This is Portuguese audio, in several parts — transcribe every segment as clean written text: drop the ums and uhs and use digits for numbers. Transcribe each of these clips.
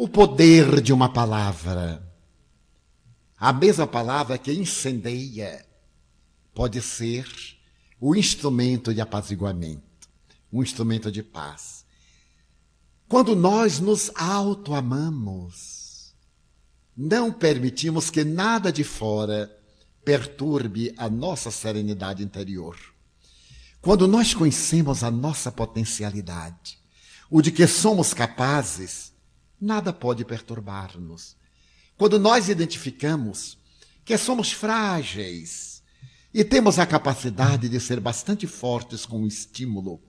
o poder de uma palavra. A mesma palavra que incendeia pode ser o instrumento de apaziguamento, um instrumento de paz. Quando nós nos autoamamos, não permitimos que nada de fora perturbe a nossa serenidade interior. Quando nós conhecemos a nossa potencialidade, o de que somos capazes, nada pode perturbar-nos. Quando nós identificamos que somos frágeis e temos a capacidade de ser bastante fortes com o estímulo,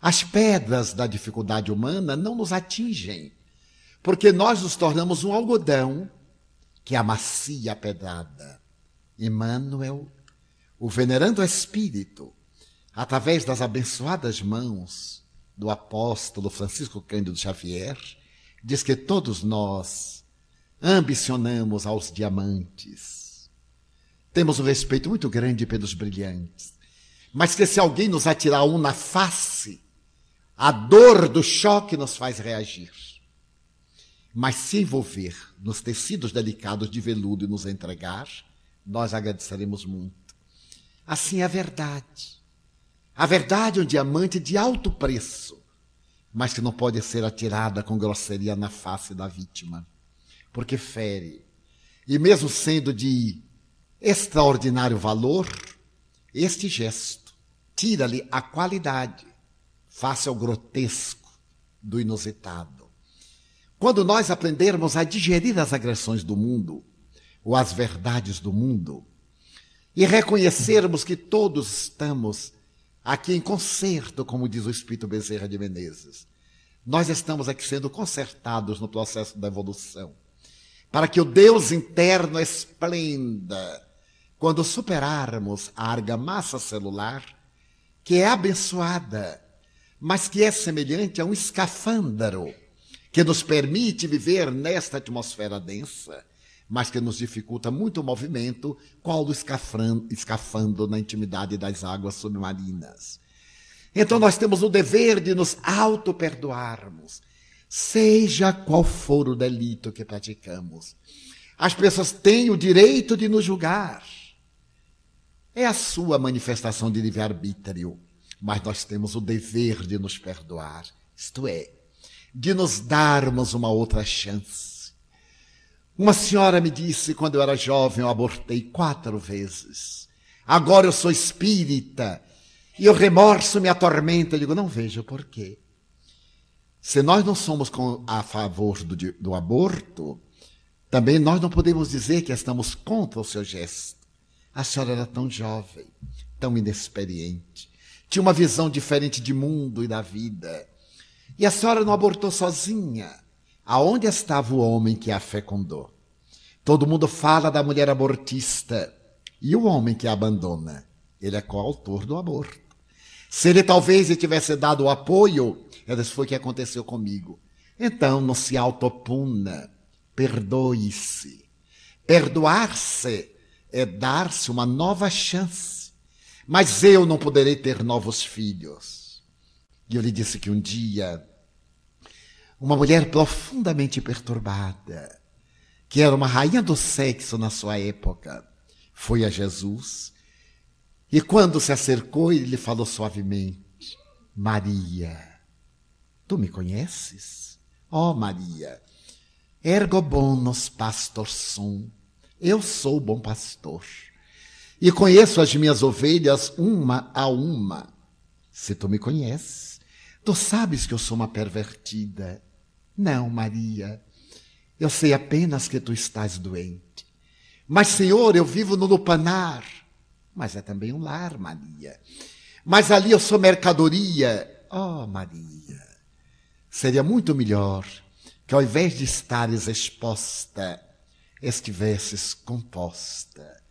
as pedras da dificuldade humana não nos atingem, porque nós nos tornamos um algodão que amacia a pedrada. Emmanuel, o venerando espírito, através das abençoadas mãos do apóstolo Francisco Cândido Xavier, diz que todos nós ambicionamos aos diamantes. Temos um respeito muito grande pelos brilhantes, mas que se alguém nos atirar um na face, a dor do choque nos faz reagir. Mas se envolver nos tecidos delicados de veludo e nos entregar, nós agradeceremos muito. Assim é a verdade. A verdade é um diamante de alto preço, mas que não pode ser atirada com grosseria na face da vítima, porque fere. E mesmo sendo de extraordinário valor, este gesto tira-lhe a qualidade face ao grotesco do inusitado. Quando nós aprendermos a digerir as agressões do mundo, ou as verdades do mundo, e reconhecermos que todos estamos aqui em concerto, como diz o espírito Bezerra de Menezes, nós estamos aqui sendo concertados no processo da evolução, para que o Deus interno esplenda quando superarmos a argamassa celular, que é abençoada, mas que é semelhante a um escafandro, que nos permite viver nesta atmosfera densa, mas que nos dificulta muito o movimento, qual do escafandro na intimidade das águas submarinas. Então nós temos o dever de nos auto-perdoarmos, seja qual for o delito que praticamos. As pessoas têm o direito de nos julgar. É a sua manifestação de livre-arbítrio, mas nós temos o dever de nos perdoar, isto é, de nos darmos uma outra chance. Uma senhora me disse, quando eu era jovem, eu abortei 4 vezes. Agora eu sou espírita e o remorso me atormenta. Eu digo, não vejo por quê. Se nós não somos a favor do aborto, também nós não podemos dizer que estamos contra o seu gesto. A senhora era tão jovem, tão inexperiente, tinha uma visão diferente de mundo e da vida. E a senhora não abortou sozinha. Aonde estava o homem que a fecundou? Todo mundo fala da mulher abortista e o homem que a abandona. Ele é coautor do aborto. Se ele talvez lhe tivesse dado o apoio, ela disse, foi o que aconteceu comigo. Então, não se autopuna, perdoe-se. Perdoar-se é dar-se uma nova chance. Mas eu não poderei ter novos filhos. E eu lhe disse que um dia, uma mulher profundamente perturbada, que era uma rainha do sexo na sua época, foi a Jesus e quando se acercou, ele lhe falou suavemente, Maria, tu me conheces? Ó Maria, ergo bonos pastor sum, eu sou bom pastor e conheço as minhas ovelhas uma a uma. Se tu me conheces, tu sabes que eu sou uma pervertida. Não, Maria, eu sei apenas que tu estás doente. Mas, Senhor, eu vivo no lupanar. Mas é também um lar, Maria. Mas ali eu sou mercadoria. Oh, Maria, seria muito melhor que ao invés de estares exposta, estivesses composta.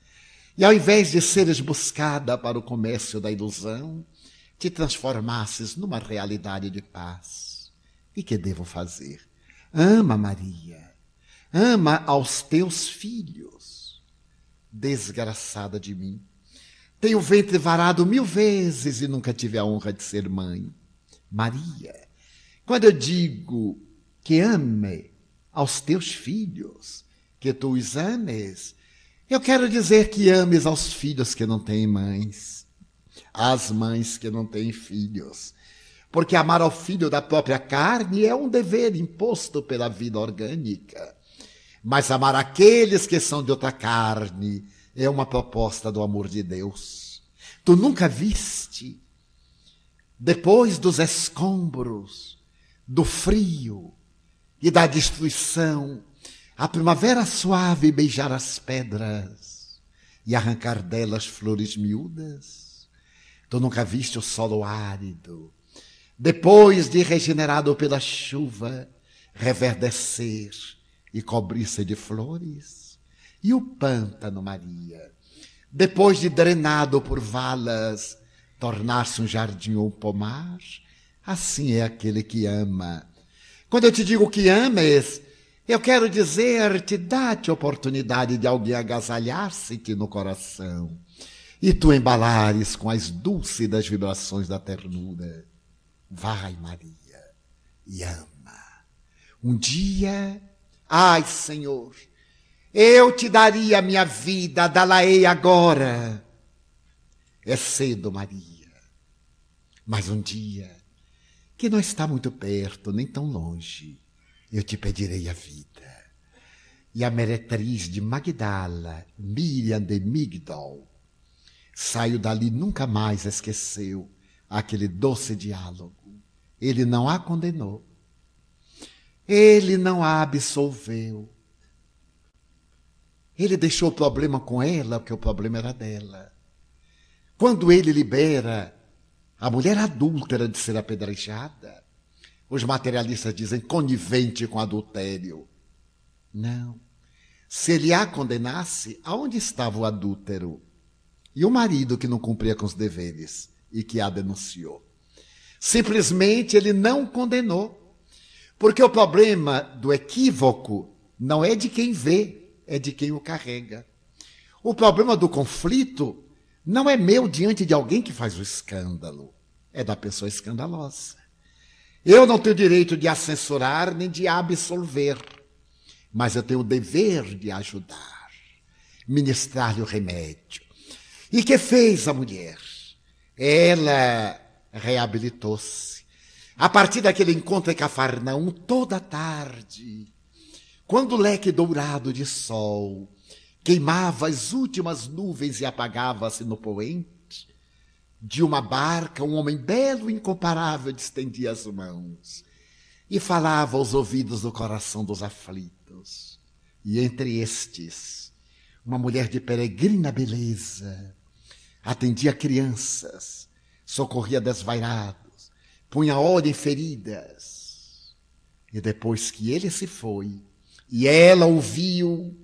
E ao invés de seres buscada para o comércio da ilusão, te transformasses numa realidade de paz. E que devo fazer? Ama, Maria. Ama aos teus filhos. Desgraçada de mim. Tenho o ventre varado 1000 vezes e nunca tive a honra de ser mãe. Maria, quando eu digo que ame, aos teus filhos, que tu os ames. Eu quero dizer que ames aos filhos que não têm mães, às mães que não têm filhos, porque amar ao filho da própria carne é um dever imposto pela vida orgânica. Mas amar aqueles que são de outra carne é uma proposta do amor de Deus. Tu nunca viste, depois dos escombros, do frio e da destruição, a primavera suave beijar as pedras e arrancar delas flores miúdas? Tu nunca viste o solo árido, depois de regenerado pela chuva, reverdecer e cobrir-se de flores? E o pântano, Maria, depois de drenado por valas, tornar-se um jardim ou um pomar? Assim é aquele que ama. Quando eu te digo que ames, eu quero dizer-te, dá-te oportunidade de alguém agasalhar-se-te no coração e tu embalares com as dúlcidas vibrações da ternura. Vai, Maria, e ama. Um dia, ai, Senhor, eu te daria a minha vida, dá-la-ei agora. É cedo, Maria, mas um dia, que não está muito perto, nem tão longe, eu te pedirei a vida. E a meretriz de Magdala, Miriam de Migdol, saiu dali, nunca mais esqueceu aquele doce diálogo. Ele não a condenou. Ele não a absolveu. Ele deixou o problema com ela, porque o problema era dela. Quando ele libera a mulher adúltera de ser apedrejada, os materialistas dizem conivente com adultério. Não. Se ele a condenasse, aonde estava o adúltero? E o marido que não cumpria com os deveres e que a denunciou? Simplesmente ele não condenou, porque o problema do equívoco não é de quem vê, é de quem o carrega. O problema do conflito não é meu diante de alguém que faz o escândalo, é da pessoa escandalosa. Eu não tenho direito de a censurar nem de a absolver, mas eu tenho o dever de ajudar, ministrar-lhe o remédio. E que fez a mulher? Ela reabilitou-se. A partir daquele encontro em Cafarnaum, toda tarde, quando o leque dourado de sol queimava as últimas nuvens e apagava-se no poente, de uma barca, um homem belo e incomparável estendia as mãos e falava aos ouvidos do coração dos aflitos. E entre estes, uma mulher de peregrina beleza atendia crianças, socorria desvairados, punha óleo em feridas. E depois que ele se foi, e ela o viu,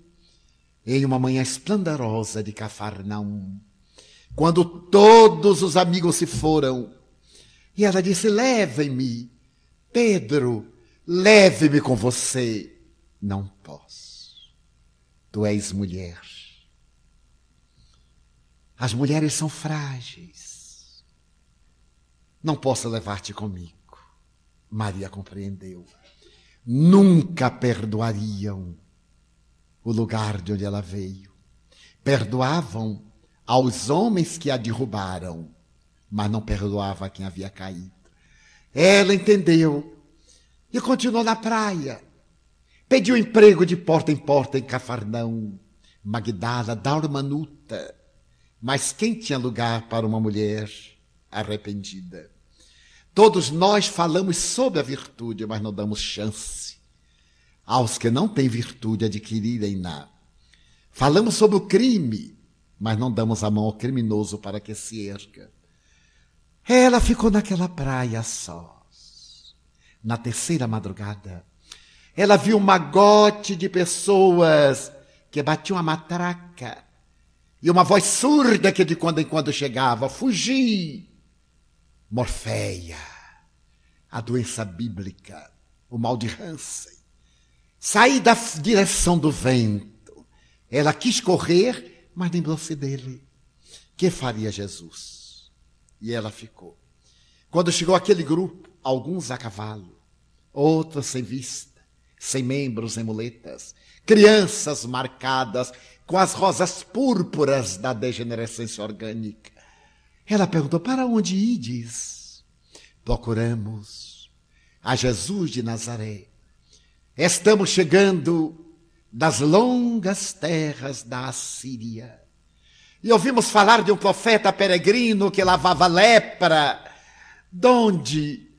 em uma manhã esplendorosa de Cafarnaum, quando todos os amigos se foram, e ela disse, levem-me, Pedro, leve-me com você. Não posso. Tu és mulher. As mulheres são frágeis. Não posso levar-te comigo. Maria compreendeu. Nunca perdoariam o lugar de onde ela veio. Perdoavam aos homens que a derrubaram, mas não perdoava quem havia caído. Ela entendeu e continuou na praia. Pediu emprego de porta em porta em Cafarnaum, Magdala, Dalmanuta. Mas quem tinha lugar para uma mulher arrependida? Todos nós falamos sobre a virtude, mas não damos chance aos que não têm virtude adquirirem-na. Falamos sobre o crime, mas não damos a mão ao criminoso para que se erga. Ela ficou naquela praia sós. Na terceira madrugada, ela viu um magote de pessoas que batiam a matraca e uma voz surda que de quando em quando chegava, fugi! Morfeia, a doença bíblica, o mal de Hansen. Saí da direção do vento. Ela quis correr, mas lembrou-se dele. Que faria Jesus? E ela ficou. Quando chegou aquele grupo, alguns a cavalo, outros sem vista, sem membros nem muletas, crianças marcadas com as rosas púrpuras da degenerescência orgânica. Ela perguntou, para onde ides? Procuramos a Jesus de Nazaré. Estamos chegando das longas terras da Assíria. E ouvimos falar de um profeta peregrino que lavava lepra. Donde?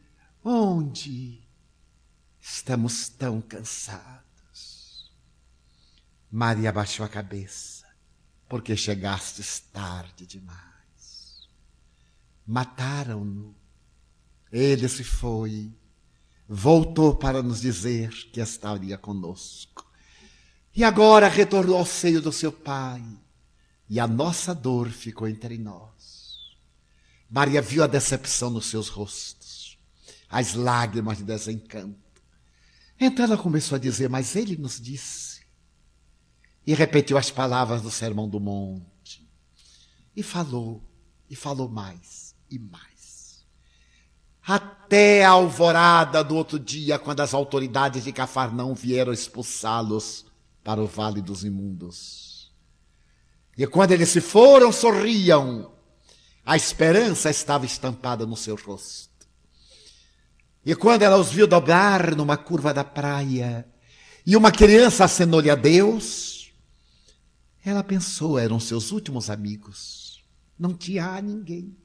Onde? Estamos tão cansados. Maria abaixou a cabeça, porque chegastes tarde demais. Mataram-no. Ele se foi. Voltou para nos dizer que estaria conosco. E agora retornou ao seio do seu pai. E a nossa dor ficou entre nós. Maria viu a decepção nos seus rostos, as lágrimas de desencanto. Então ela começou a dizer, mas ele nos disse. E repetiu as palavras do Sermão do Monte. E falou mais, e mais. Até a alvorada do outro dia, quando as autoridades de Cafarnaum vieram expulsá-los para o Vale dos Imundos. E quando eles se foram, sorriam. A esperança estava estampada no seu rosto. E quando ela os viu dobrar numa curva da praia, e uma criança acenou-lhe a Deus, ela pensou, eram seus últimos amigos. Não tinha ninguém.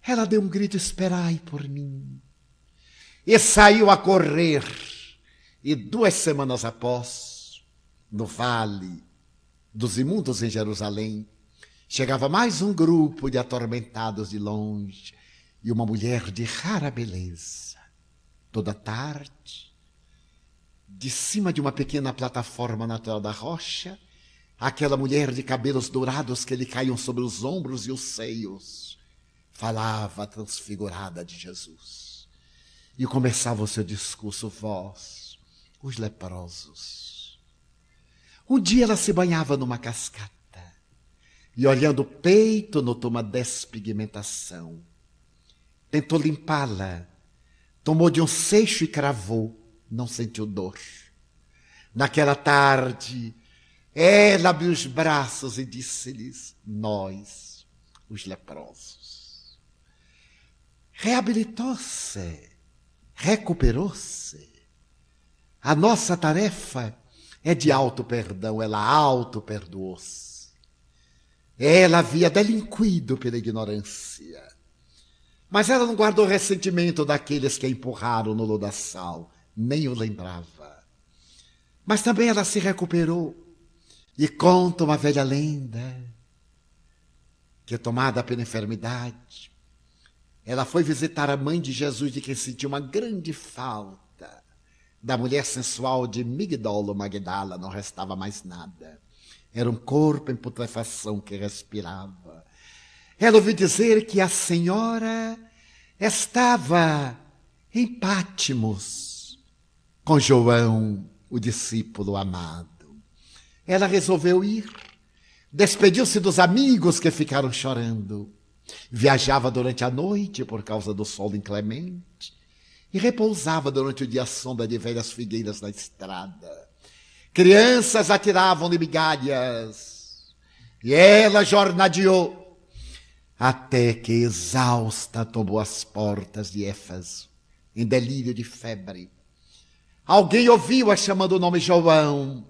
Ela deu um grito, esperai por mim. E saiu a correr. E 2 semanas após, no Vale dos Imundos em Jerusalém, chegava mais um grupo de atormentados de longe e uma mulher de rara beleza. Toda tarde, de cima de uma pequena plataforma natural da rocha, aquela mulher de cabelos dourados que lhe caíam sobre os ombros e os seios, falava transfigurada de Jesus. E começava o seu discurso, vós, os leprosos. Um dia ela se banhava numa cascata e, olhando o peito, notou uma despigmentação. Tentou limpá-la, tomou de um seixo e cravou, não sentiu dor. Naquela tarde, ela abriu os braços e disse-lhes, nós, os leprosos. Reabilitou-se, recuperou-se. A nossa tarefa é de auto-perdão, ela auto-perdoou-se. Ela havia delinquido pela ignorância, mas ela não guardou ressentimento daqueles que a empurraram no lodaçal, nem o lembrava. Mas também ela se recuperou e conta uma velha lenda que, tomada pela enfermidade, ela foi visitar a mãe de Jesus, de quem sentiu uma grande falta. Da mulher sensual de Migdol, Magdala, não restava mais nada. Era um corpo em putrefação que respirava. Ela ouviu dizer que a senhora estava em Patmos com João, o discípulo amado. Ela resolveu ir, despediu-se dos amigos que ficaram chorando. Viajava durante a noite por causa do sol inclemente e repousava durante o dia à sombra de velhas figueiras na estrada. Crianças atiravam-lhe migalhas e ela jornadeou até que, exausta, tomou as portas de Éfaso, em delírio de febre. Alguém ouviu-a chamando o nome João,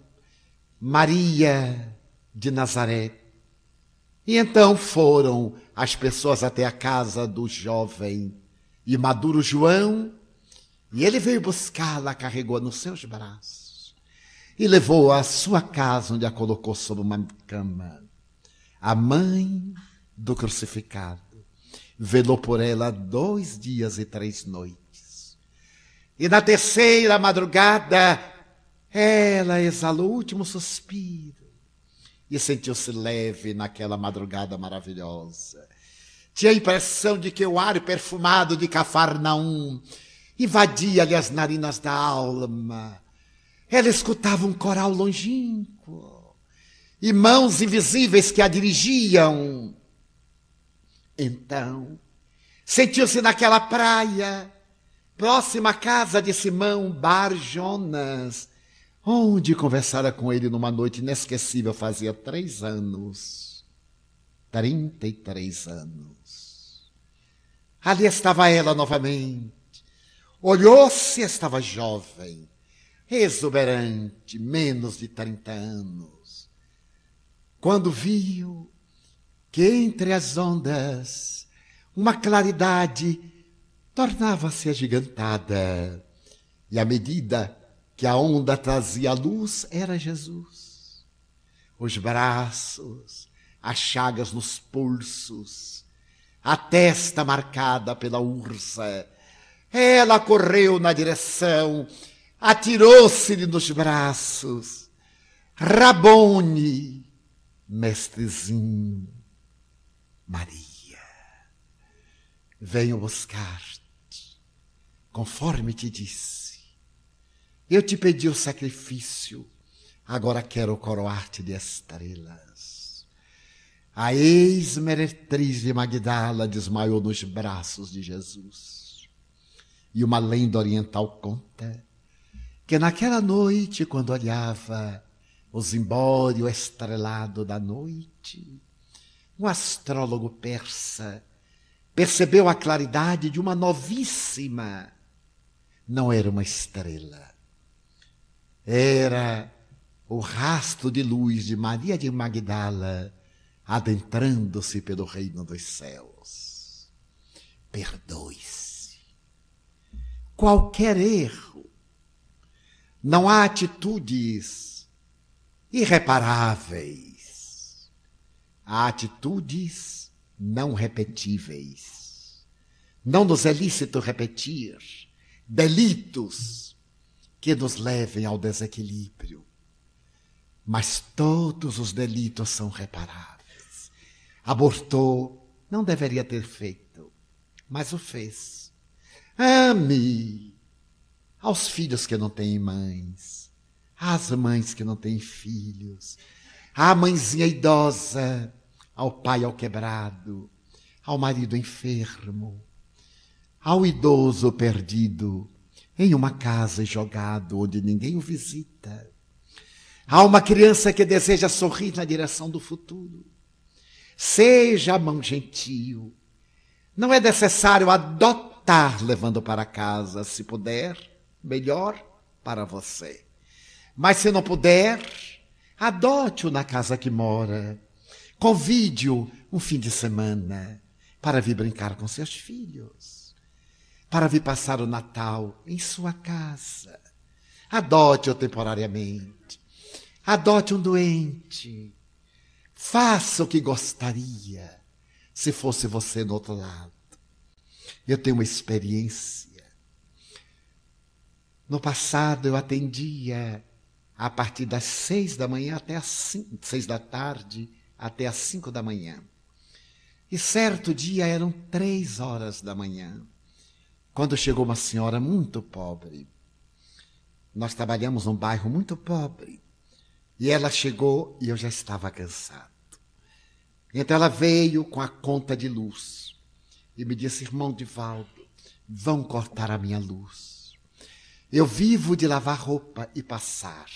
Maria de Nazaré. E então foram as pessoas até a casa do jovem e maduro João, e ele veio buscá-la, carregou-a nos seus braços e levou-a à sua casa, onde a colocou sobre uma cama. A mãe do crucificado velou por ela 2 dias e 3 noites. E na 3ª madrugada, ela exalou o último suspiro. E sentiu-se leve naquela madrugada maravilhosa. Tinha a impressão de que o ar perfumado de Cafarnaum invadia-lhe as narinas da alma. Ela escutava um coral longínquo e mãos invisíveis que a dirigiam. Então, sentiu-se naquela praia, próxima à casa de Simão Bar Jonas, onde conversara com ele numa noite inesquecível fazia 3 anos. 33 anos. Ali estava ela novamente. Olhou-se e estava jovem, exuberante, menos de 30 anos. Quando viu que entre as ondas uma claridade tornava-se agigantada, e à medida que a onda trazia a luz, era Jesus. Os braços, as chagas nos pulsos, a testa marcada pela urza. Ela correu na direção, atirou-se-lhe nos braços. Rabone, mestrezinho, Maria, venho buscar-te, conforme te disse. Eu te pedi o sacrifício, agora quero coroar-te de estrelas. A ex-meretriz de Magdala desmaiou nos braços de Jesus. E uma lenda oriental conta que naquela noite, quando olhava o zimbório estrelado da noite, um astrólogo persa percebeu a claridade de uma novíssima. Não era uma estrela. Era o rastro de luz de Maria de Magdala adentrando-se pelo reino dos céus. Perdoe-se. Qualquer erro. Não há atitudes irreparáveis. Há atitudes não repetíveis. Não nos é lícito repetir delitos que nos levem ao desequilíbrio. Mas todos os delitos são reparáveis. Abortou, não deveria ter feito, mas o fez. Ame aos filhos que não têm mães, às mães que não têm filhos, à mãezinha idosa, ao pai ao quebrado, ao marido enfermo, ao idoso perdido em uma casa jogado onde ninguém o visita, a uma criança que deseja sorrir na direção do futuro. Seja a mão gentil. Não é necessário adotar levando para casa, se puder, melhor para você. Mas se não puder, adote-o na casa que mora. Convide-o um fim de semana para vir brincar com seus filhos, para vir passar o Natal em sua casa. Adote-o temporariamente. Adote um doente. Faça o que gostaria se fosse você do outro lado. Eu tenho uma experiência. No passado eu atendia a partir das 6 da manhã até as 5, 6 da tarde, até às 5 da manhã. E certo dia eram 3 horas da manhã, quando chegou uma senhora muito pobre. Nós trabalhamos num bairro muito pobre. E ela chegou e eu já estava cansado. Então ela veio com a conta de luz e me disse: irmão Divaldo, vão cortar a minha luz. Eu vivo de lavar roupa e passar.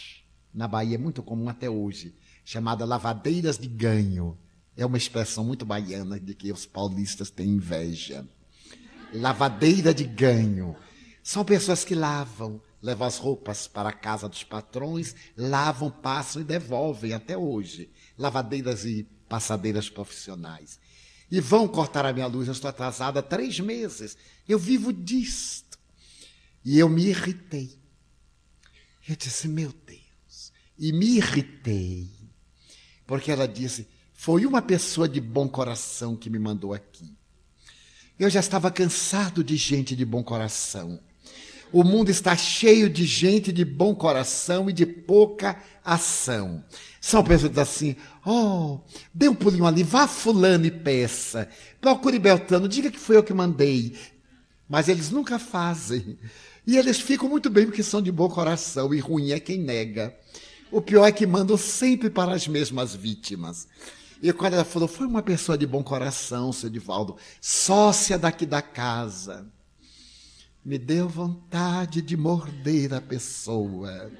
Na Bahia é muito comum até hoje, chamada lavadeiras de ganho. É uma expressão muito baiana de que os paulistas têm inveja. Lavadeira de ganho. São pessoas que lavam, levam as roupas para a casa dos patrões, lavam, passam e devolvem até hoje. Lavadeiras e passadeiras profissionais. E vão cortar a minha luz, eu estou atrasada há 3 meses. Eu vivo disto. E eu me irritei. Eu disse: meu Deus. E me irritei. Porque ela disse: foi uma pessoa de bom coração que me mandou aqui. Eu já estava cansado de gente de bom coração. O mundo está cheio de gente de bom coração e de pouca ação. São pessoas assim: oh, dê um pulinho ali, vá fulano e peça. Procure Beltrano, diga que foi eu que mandei. Mas eles nunca fazem. E eles ficam muito bem porque são de bom coração, e ruim é quem nega. O pior é que mandam sempre para as mesmas vítimas. E quando ela falou: foi uma pessoa de bom coração, seu Divaldo, sócia daqui da casa. me deu vontade de morder a pessoa.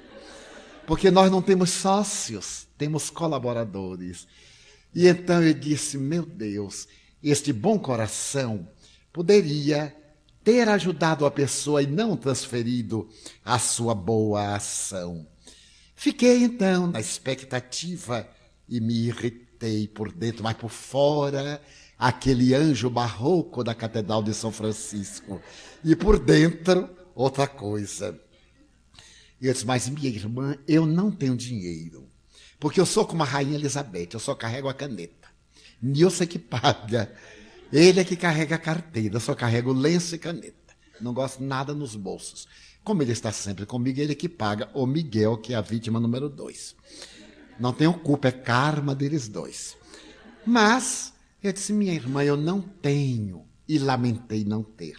Porque nós não temos sócios, temos colaboradores. E então eu disse, meu Deus, este bom coração poderia ter ajudado a pessoa e não transferido a sua boa ação. Fiquei, então, na expectativa e me irritei por dentro, mas por fora, aquele anjo barroco da Catedral de São Francisco. E por dentro, outra coisa. Eu disse, mas minha irmã, eu não tenho dinheiro, porque eu sou como a Rainha Elizabeth, eu só carrego a caneta. Nilson é que paga, ele é que carrega a carteira, eu só carrego lenço e caneta. Não gosto nada nos bolsos. Como ele está sempre comigo, ele é que paga. O Miguel, que é a vítima número 2. Não tenho culpa, é karma deles dois. Mas eu disse, minha irmã, eu não tenho. E lamentei não ter.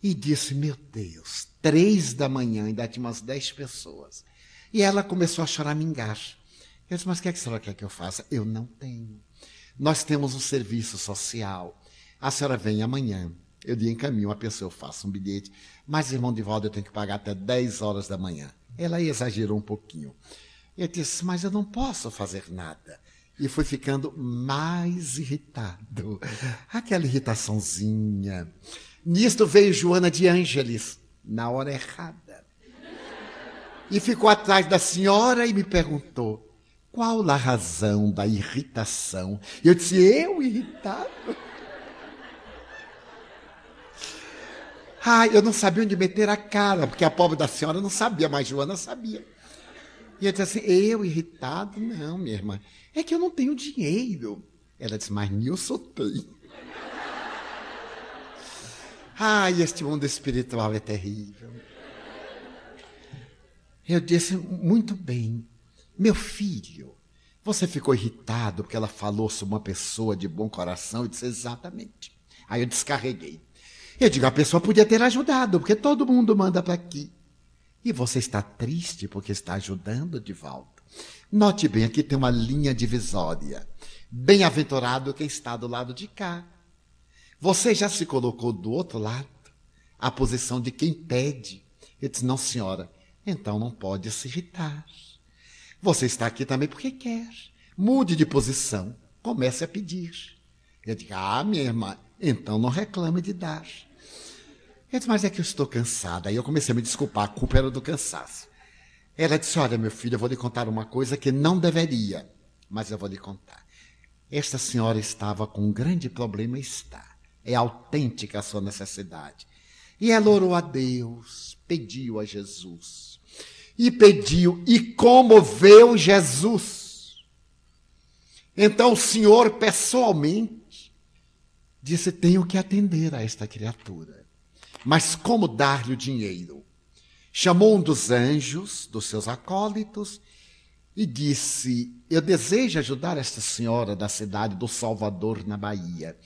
E disse, meu Deus, 3 da manhã, ainda tinha umas 10 pessoas. E ela começou a choramingar. Eu disse, mas o que é que a senhora quer que eu faça? Eu não tenho. Nós temos um serviço social. A senhora vem amanhã. Eu lhe encaminho uma pessoa, eu faço um bilhete. Mas, irmão Divaldo, eu tenho que pagar até 10 horas da manhã. Ela exagerou um pouquinho. Eu disse, mas eu não posso fazer nada. E fui ficando mais irritado. Aquela irritaçãozinha. Nisto veio Joana de Ângeles, na hora errada. E ficou atrás da senhora e me perguntou, qual a razão da irritação? Eu disse, eu irritado? Ai, eu não sabia onde meter a cara, porque a pobre da senhora não sabia, mas Joana sabia. E eu disse assim, eu irritado? Não, minha irmã. É que eu não tenho dinheiro. Ela disse, mas Nilson tem. Ai, este mundo espiritual é terrível. Eu disse, muito bem. Meu filho, você ficou irritado porque ela falou sobre uma pessoa de bom coração? Eu disse, exatamente. Aí eu descarreguei. Eu digo, a pessoa podia ter ajudado, porque todo mundo manda para aqui. E você está triste porque está ajudando, Divaldo. Note bem, aqui tem uma linha divisória. Bem-aventurado quem está do lado de cá. Você já se colocou do outro lado, a posição de quem pede. Eu disse, não, senhora, então não pode se irritar. Você está aqui também porque quer. Mude de posição, comece a pedir. Eu digo, ah, minha irmã, então não reclame de dar. Eu disse, mas é que eu estou cansada. Aí eu comecei a me desculpar, a culpa era do cansaço. Ela disse, olha, meu filho, eu vou lhe contar uma coisa que não deveria, mas eu vou lhe contar. Esta senhora estava com um grande problema, está. É autêntica a sua necessidade. E ela orou a Deus, pediu a Jesus. E pediu, e comoveu Jesus. Então o Senhor, pessoalmente, disse, tenho que atender a esta criatura. Mas como dar-lhe o dinheiro? Chamou um dos anjos, dos seus acólitos, e disse, eu desejo ajudar esta senhora da cidade do Salvador, na Bahia.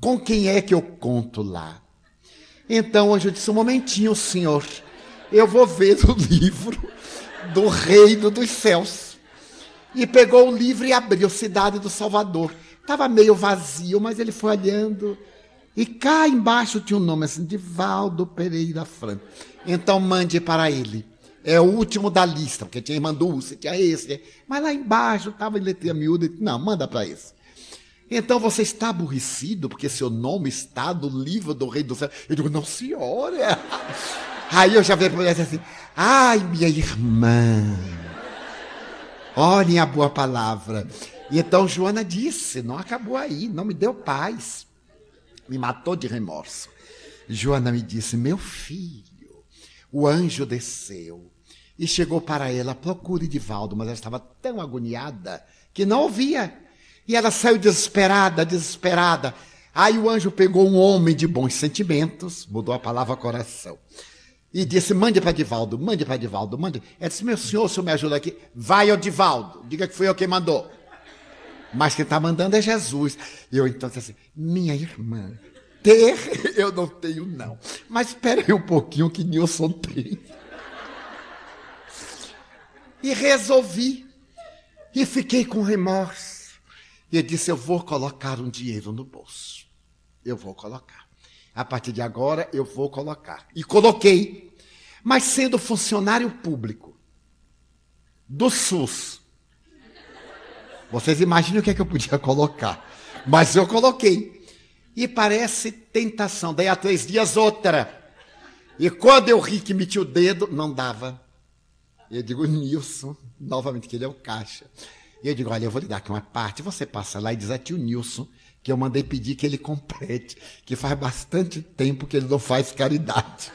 Com quem é que eu conto lá? Então o anjo disse, um momentinho, senhor, eu vou ver o livro do Reino dos Céus. E pegou o livro e abriu, Cidade do Salvador. Estava meio vazio, mas ele foi olhando. E cá embaixo tinha um nome assim, Divaldo Pereira Franco. Então mande para ele. É o último da lista, porque tinha Irmã Dulce, tinha esse. Mas lá embaixo estava em letrinha miúda. Não, manda para esse. Então você está aborrecido porque seu nome está no livro do Rei do Céu. Eu digo, não, senhora. Aí eu já vejo assim, ai, minha irmã, olhem a boa palavra. E então Joana disse, não acabou aí, não me deu paz. Me matou de remorso. Joana me disse, meu filho, o anjo desceu e chegou para ela, procure Divaldo, mas ela estava tão agoniada que não ouvia. E ela saiu desesperada, desesperada. Aí o anjo pegou um homem de bons sentimentos, mudou a palavra coração, e disse, mande para Divaldo, mande para Divaldo, mande. Ela disse, meu senhor, o senhor me ajuda aqui? Vai ao Divaldo, diga que foi eu quem mandou. Mas quem está mandando é Jesus. E eu então disse assim, minha irmã, ter eu não tenho não. Mas espera aí um pouquinho que Nilson tem. E resolvi. E fiquei com remorso. E eu disse, eu vou colocar um dinheiro no bolso. Eu vou colocar. A partir de agora eu vou colocar. E coloquei. Mas sendo funcionário público do SUS, vocês imaginam o que é que eu podia colocar. Mas eu coloquei. E parece tentação. Daí há 3 dias outra. E quando eu ri que meti o dedo, não dava. Eu digo, Nilson, novamente, que ele é o caixa. Eu digo, olha, eu vou lhe dar aqui uma parte, você passa lá e diz a tio Nilson que eu mandei pedir que ele complete, que faz bastante tempo que ele não faz caridade.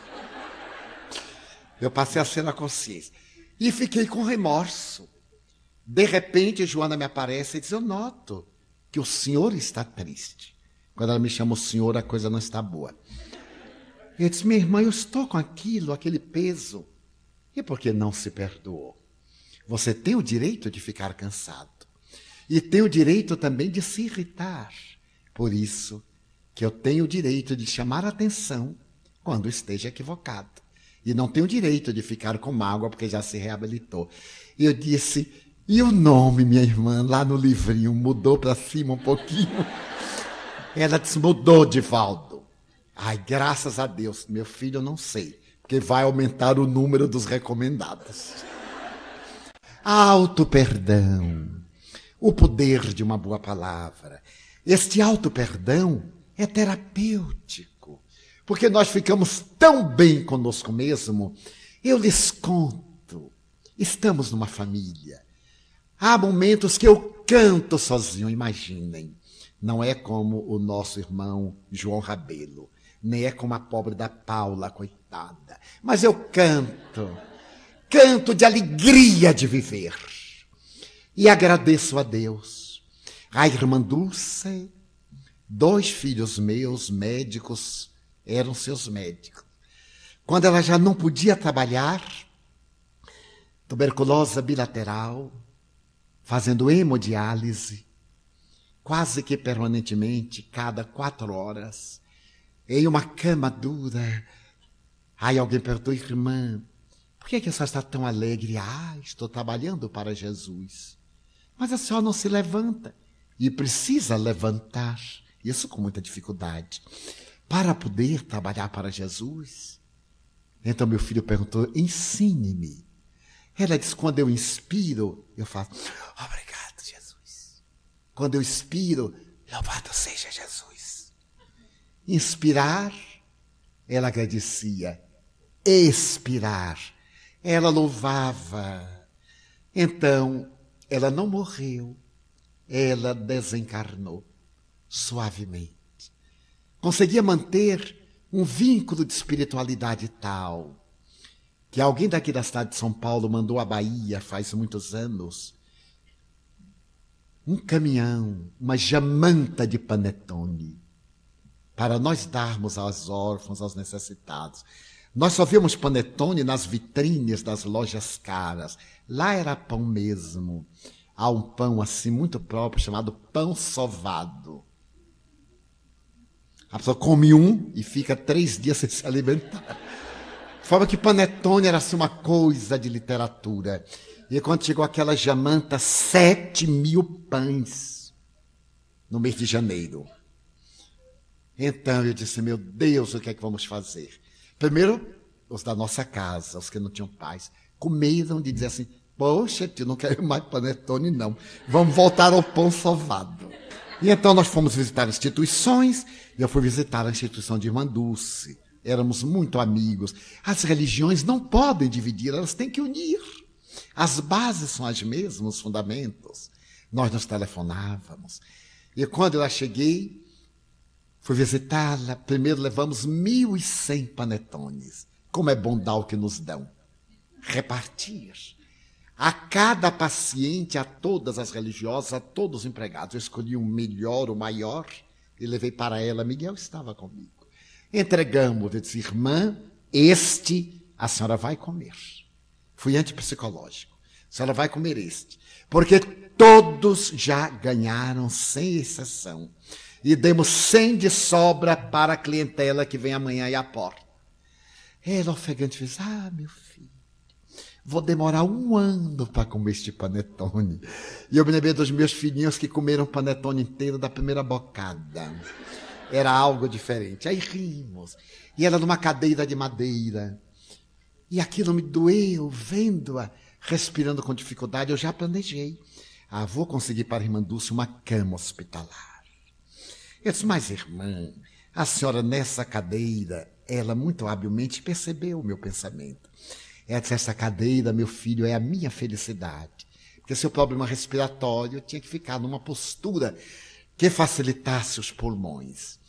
Eu passei a ser na consciência. E fiquei com remorso. De repente, Joana me aparece e diz, eu noto que o senhor está triste. Quando ela me chama o senhor, a coisa não está boa. Eu disse, minha irmã, eu estou com aquilo, aquele peso. E por que não se perdoou? Você tem o direito de ficar cansado. E tem o direito também de se irritar. Por isso que eu tenho o direito de chamar a atenção quando esteja equivocado. E não tenho o direito de ficar com mágoa porque já se reabilitou. E eu disse, e o nome, minha irmã, lá no livrinho, mudou para cima um pouquinho? Ela disse, mudou, Divaldo. Ai, graças a Deus, meu filho, eu não sei. Que vai aumentar o número dos recomendados. Alto perdão, o poder de uma boa palavra. Este alto perdão é terapêutico, porque nós ficamos tão bem conosco mesmo. Eu lhes conto, estamos numa família. Há momentos que eu canto sozinho, imaginem. Não é como o nosso irmão João Rabelo, nem é como a pobre da Paula, coitada. Mas eu canto, canto de alegria de viver. E agradeço a Deus. A irmã Dulce, 2 filhos meus, médicos, eram seus médicos. Quando ela já não podia trabalhar, tuberculose bilateral, fazendo hemodiálise, quase que permanentemente, cada 4 horas, em uma cama dura. Aí alguém perguntou, irmã, por que a senhora está tão alegre? Ah, estou trabalhando para Jesus. Mas a senhora não se levanta. E precisa levantar, isso com muita dificuldade, para poder trabalhar para Jesus. Então meu filho perguntou, ensine-me. Ela disse, quando eu inspiro, eu faço, obrigado, Jesus. Quando eu expiro, louvado seja Jesus. Inspirar, ela agradecia. Expirar, ela louvava. Então, ela não morreu, ela desencarnou suavemente. Conseguia manter um vínculo de espiritualidade tal que alguém daqui da cidade de São Paulo mandou à Bahia, faz muitos anos, um caminhão, uma jamanta de panetone, para nós darmos aos órfãos, aos necessitados. Nós só víamos panetone nas vitrines das lojas caras. Lá era pão mesmo. Há um pão assim muito próprio, chamado pão sovado. A pessoa come um e fica 3 dias sem se alimentar. De forma que panetone era assim uma coisa de literatura. E quando chegou aquela jamanta, 7.000 pães no mês de janeiro. Então eu disse, meu Deus, o que é que vamos fazer? Primeiro, os da nossa casa, os que não tinham paz, comeram de dizer assim, poxa, tio, não quero mais panetone, não. Vamos voltar ao pão sovado. E então nós fomos visitar instituições, e eu fui visitar a instituição de Irmã Dulce. Éramos muito amigos. As religiões não podem dividir, elas têm que unir. As bases são as mesmas, os fundamentos. Nós nos telefonávamos. E quando eu lá cheguei, fui visitá-la, primeiro levamos 1.100 panetones. Como é bom dar o que nos dão. Repartir. A cada paciente, a todas as religiosas, a todos os empregados. Eu escolhi o melhor, o maior, e levei para ela. Miguel estava comigo. Entregamos, eu disse, irmã, este a senhora vai comer. Fui antipsicológico. A senhora vai comer este. Porque todos já ganharam, sem exceção. E demos 100 de sobra para a clientela que vem amanhã e aporta. Ela, ofegante, fez, ah, meu filho, vou demorar 1 ano para comer este panetone. E eu me lembrei dos meus filhinhos que comeram panetone inteiro da primeira bocada. Era algo diferente. Aí rimos. E ela numa cadeira de madeira. E aquilo me doeu, vendo-a, respirando com dificuldade. Eu já planejei. Ah, vou conseguir para a irmã Dulce uma cama hospitalar. Eu disse, mas irmã, a senhora nessa cadeira, ela muito habilmente percebeu o meu pensamento. Ela disse, essa cadeira, meu filho, é a minha felicidade. Porque seu problema respiratório, eu tinha que ficar numa postura que facilitasse os pulmões.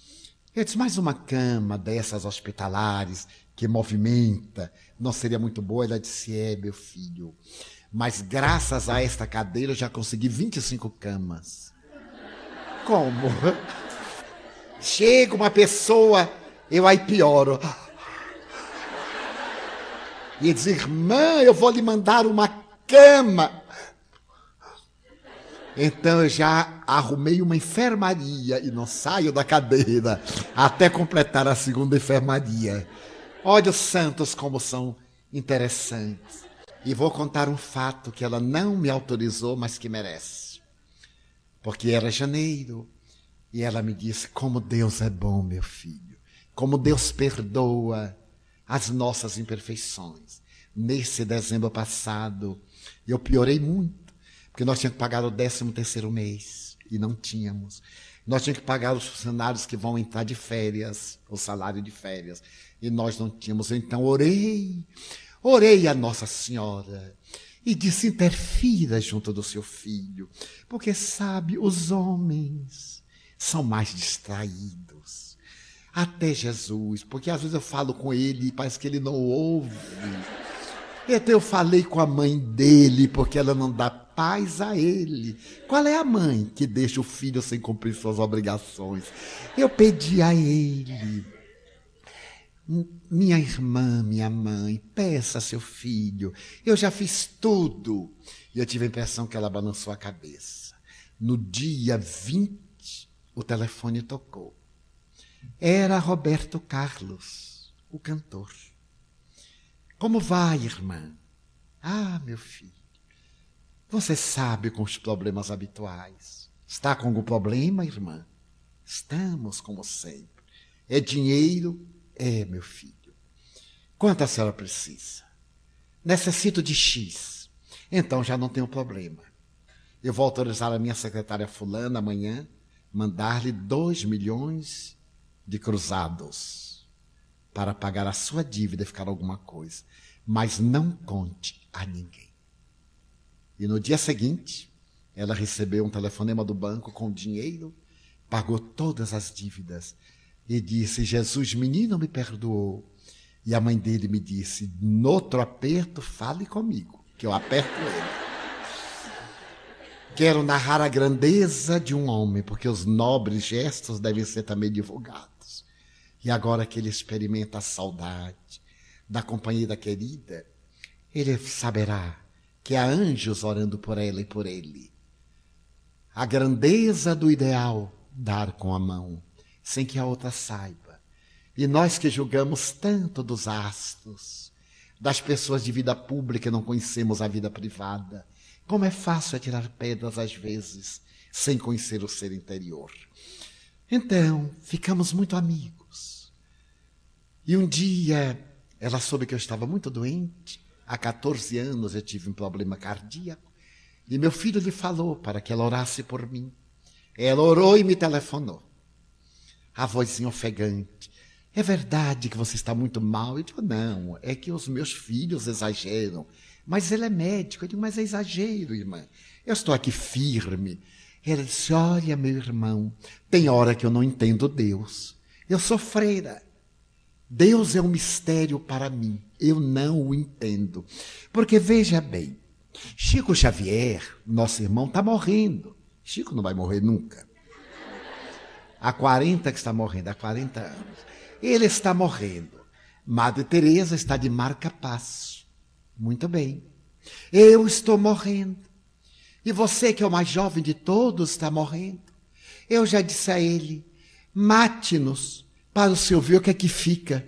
Eu disse, mas uma cama dessas hospitalares que movimenta, não seria muito boa? Ela disse, é, meu filho, mas graças a esta cadeira eu já consegui 25 camas. Como? Chega uma pessoa, eu aí pioro. E diz, irmã, eu vou lhe mandar uma cama. Então eu já arrumei uma enfermaria e não saio da cadeira até completar a segunda enfermaria. Olha os santos como são interessantes. E vou contar um fato que ela não me autorizou, mas que merece. Porque era janeiro, e ela me disse, como Deus é bom, meu filho. Como Deus perdoa as nossas imperfeições. Nesse dezembro passado, eu piorei muito, porque nós tínhamos que pagar o 13º mês, e não tínhamos. Nós tínhamos que pagar os funcionários que vão entrar de férias, o salário de férias, e nós não tínhamos. Então, orei. Orei a Nossa Senhora e disse, interfira junto do seu filho, porque, sabe, os homens são mais distraídos. Até Jesus, porque às vezes eu falo com ele e parece que ele não ouve. Então eu falei com a mãe dele, porque ela não dá paz a ele. Qual é a mãe que deixa o filho sem cumprir suas obrigações? Eu pedi a ele, minha irmã, minha mãe, peça a seu filho. Eu já fiz tudo. E eu tive a impressão que ela balançou a cabeça. No dia 20, o telefone tocou. Era Roberto Carlos, o cantor. Como vai, irmã? Ah, meu filho, você sabe com os problemas habituais. Está com algum problema, irmã? Estamos, como sempre. É dinheiro? É, meu filho. Quanto a senhora precisa? Necessito de X. Então já não tenho problema. Eu vou autorizar a minha secretária fulana amanhã mandar-lhe 2 milhões de cruzados para pagar a sua dívida e ficar alguma coisa. Mas não conte a ninguém. E no dia seguinte, ela recebeu um telefonema do banco com dinheiro, pagou todas as dívidas. E disse, Jesus, menino, me perdoou. E a mãe dele me disse, noutro aperto, fale comigo, que eu aperto ele. Quero narrar a grandeza de um homem, porque os nobres gestos devem ser também divulgados. E agora que ele experimenta a saudade da companheira querida, ele saberá que há anjos orando por ela e por ele. A grandeza do ideal, dar com a mão, sem que a outra saiba. E nós que julgamos tanto dos astros, das pessoas de vida pública e não conhecemos a vida privada, como é fácil atirar pedras às vezes, sem conhecer o ser interior. Então, ficamos muito amigos. E um dia, ela soube que eu estava muito doente, há 14 anos eu tive um problema cardíaco, e meu filho lhe falou para que ela orasse por mim. Ela orou e me telefonou. A vozinha ofegante, é verdade que você está muito mal? Eu digo, não, é que os meus filhos exageram. Mas ele é médico. Eu digo, mas é exagero, irmã. Eu estou aqui firme. Ela disse, olha, meu irmão, tem hora que eu não entendo Deus. Eu sou freira. Deus é um mistério para mim. Eu não o entendo. Porque, veja bem, Chico Xavier, nosso irmão, está morrendo. Chico não vai morrer nunca. Há 40 que está morrendo, há 40 anos. Ele está morrendo. Madre Teresa está de marca-passo. Muito bem. Eu estou morrendo. E você, que é o mais jovem de todos, está morrendo. Eu já disse a ele, mate-nos para o senhor ver o que é que fica.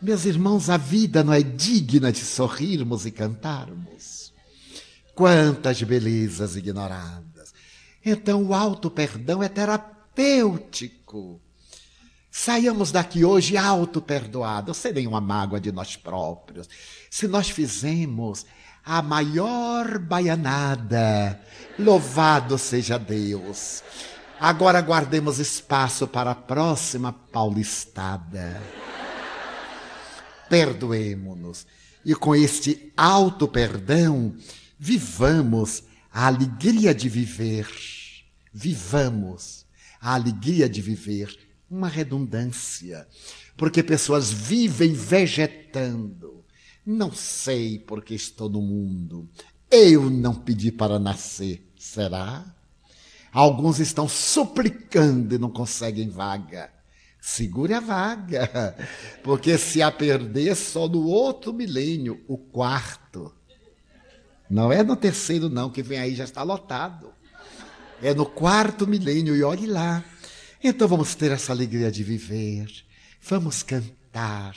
Meus irmãos, a vida não é digna de sorrirmos e cantarmos. Quantas belezas ignoradas! Então, o auto-perdão é terapêutico. Saiamos daqui hoje auto-perdoados, sem nenhuma mágoa de nós próprios. Se nós fizemos a maior baianada, louvado seja Deus. Agora guardemos espaço para a próxima paulistada. Perdoemo-nos. E com este auto-perdão, vivamos a alegria de viver. Vivamos a alegria de viver. Uma redundância, porque pessoas vivem vegetando. Não sei porque estou no mundo. Eu não pedi para nascer. Será? Alguns estão suplicando e não conseguem vaga. Segure a vaga, porque se a perder só no outro milênio, o quarto. Não é no terceiro não, que vem aí já está lotado. É no quarto milênio e olhe lá. Então vamos ter essa alegria de viver, vamos cantar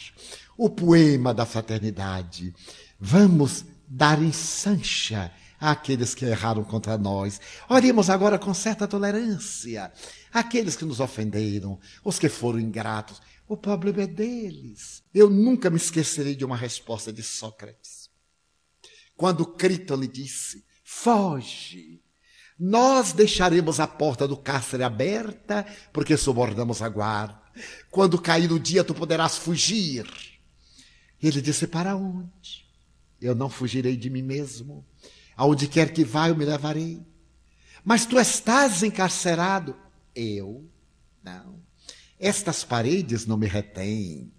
o poema da fraternidade, vamos dar ensancha àqueles que erraram contra nós. Oremos agora com certa tolerância, àqueles que nos ofenderam, os que foram ingratos, o problema é deles. Eu nunca me esquecerei de uma resposta de Sócrates, quando Crito lhe disse, foge. Nós deixaremos a porta do cárcere aberta, porque subornamos a guarda. Quando cair o dia, tu poderás fugir. Ele disse, para onde? Eu não fugirei de mim mesmo. Aonde quer que vá, eu me levarei. Mas tu estás encarcerado. Eu? Não. Estas paredes não me retêm.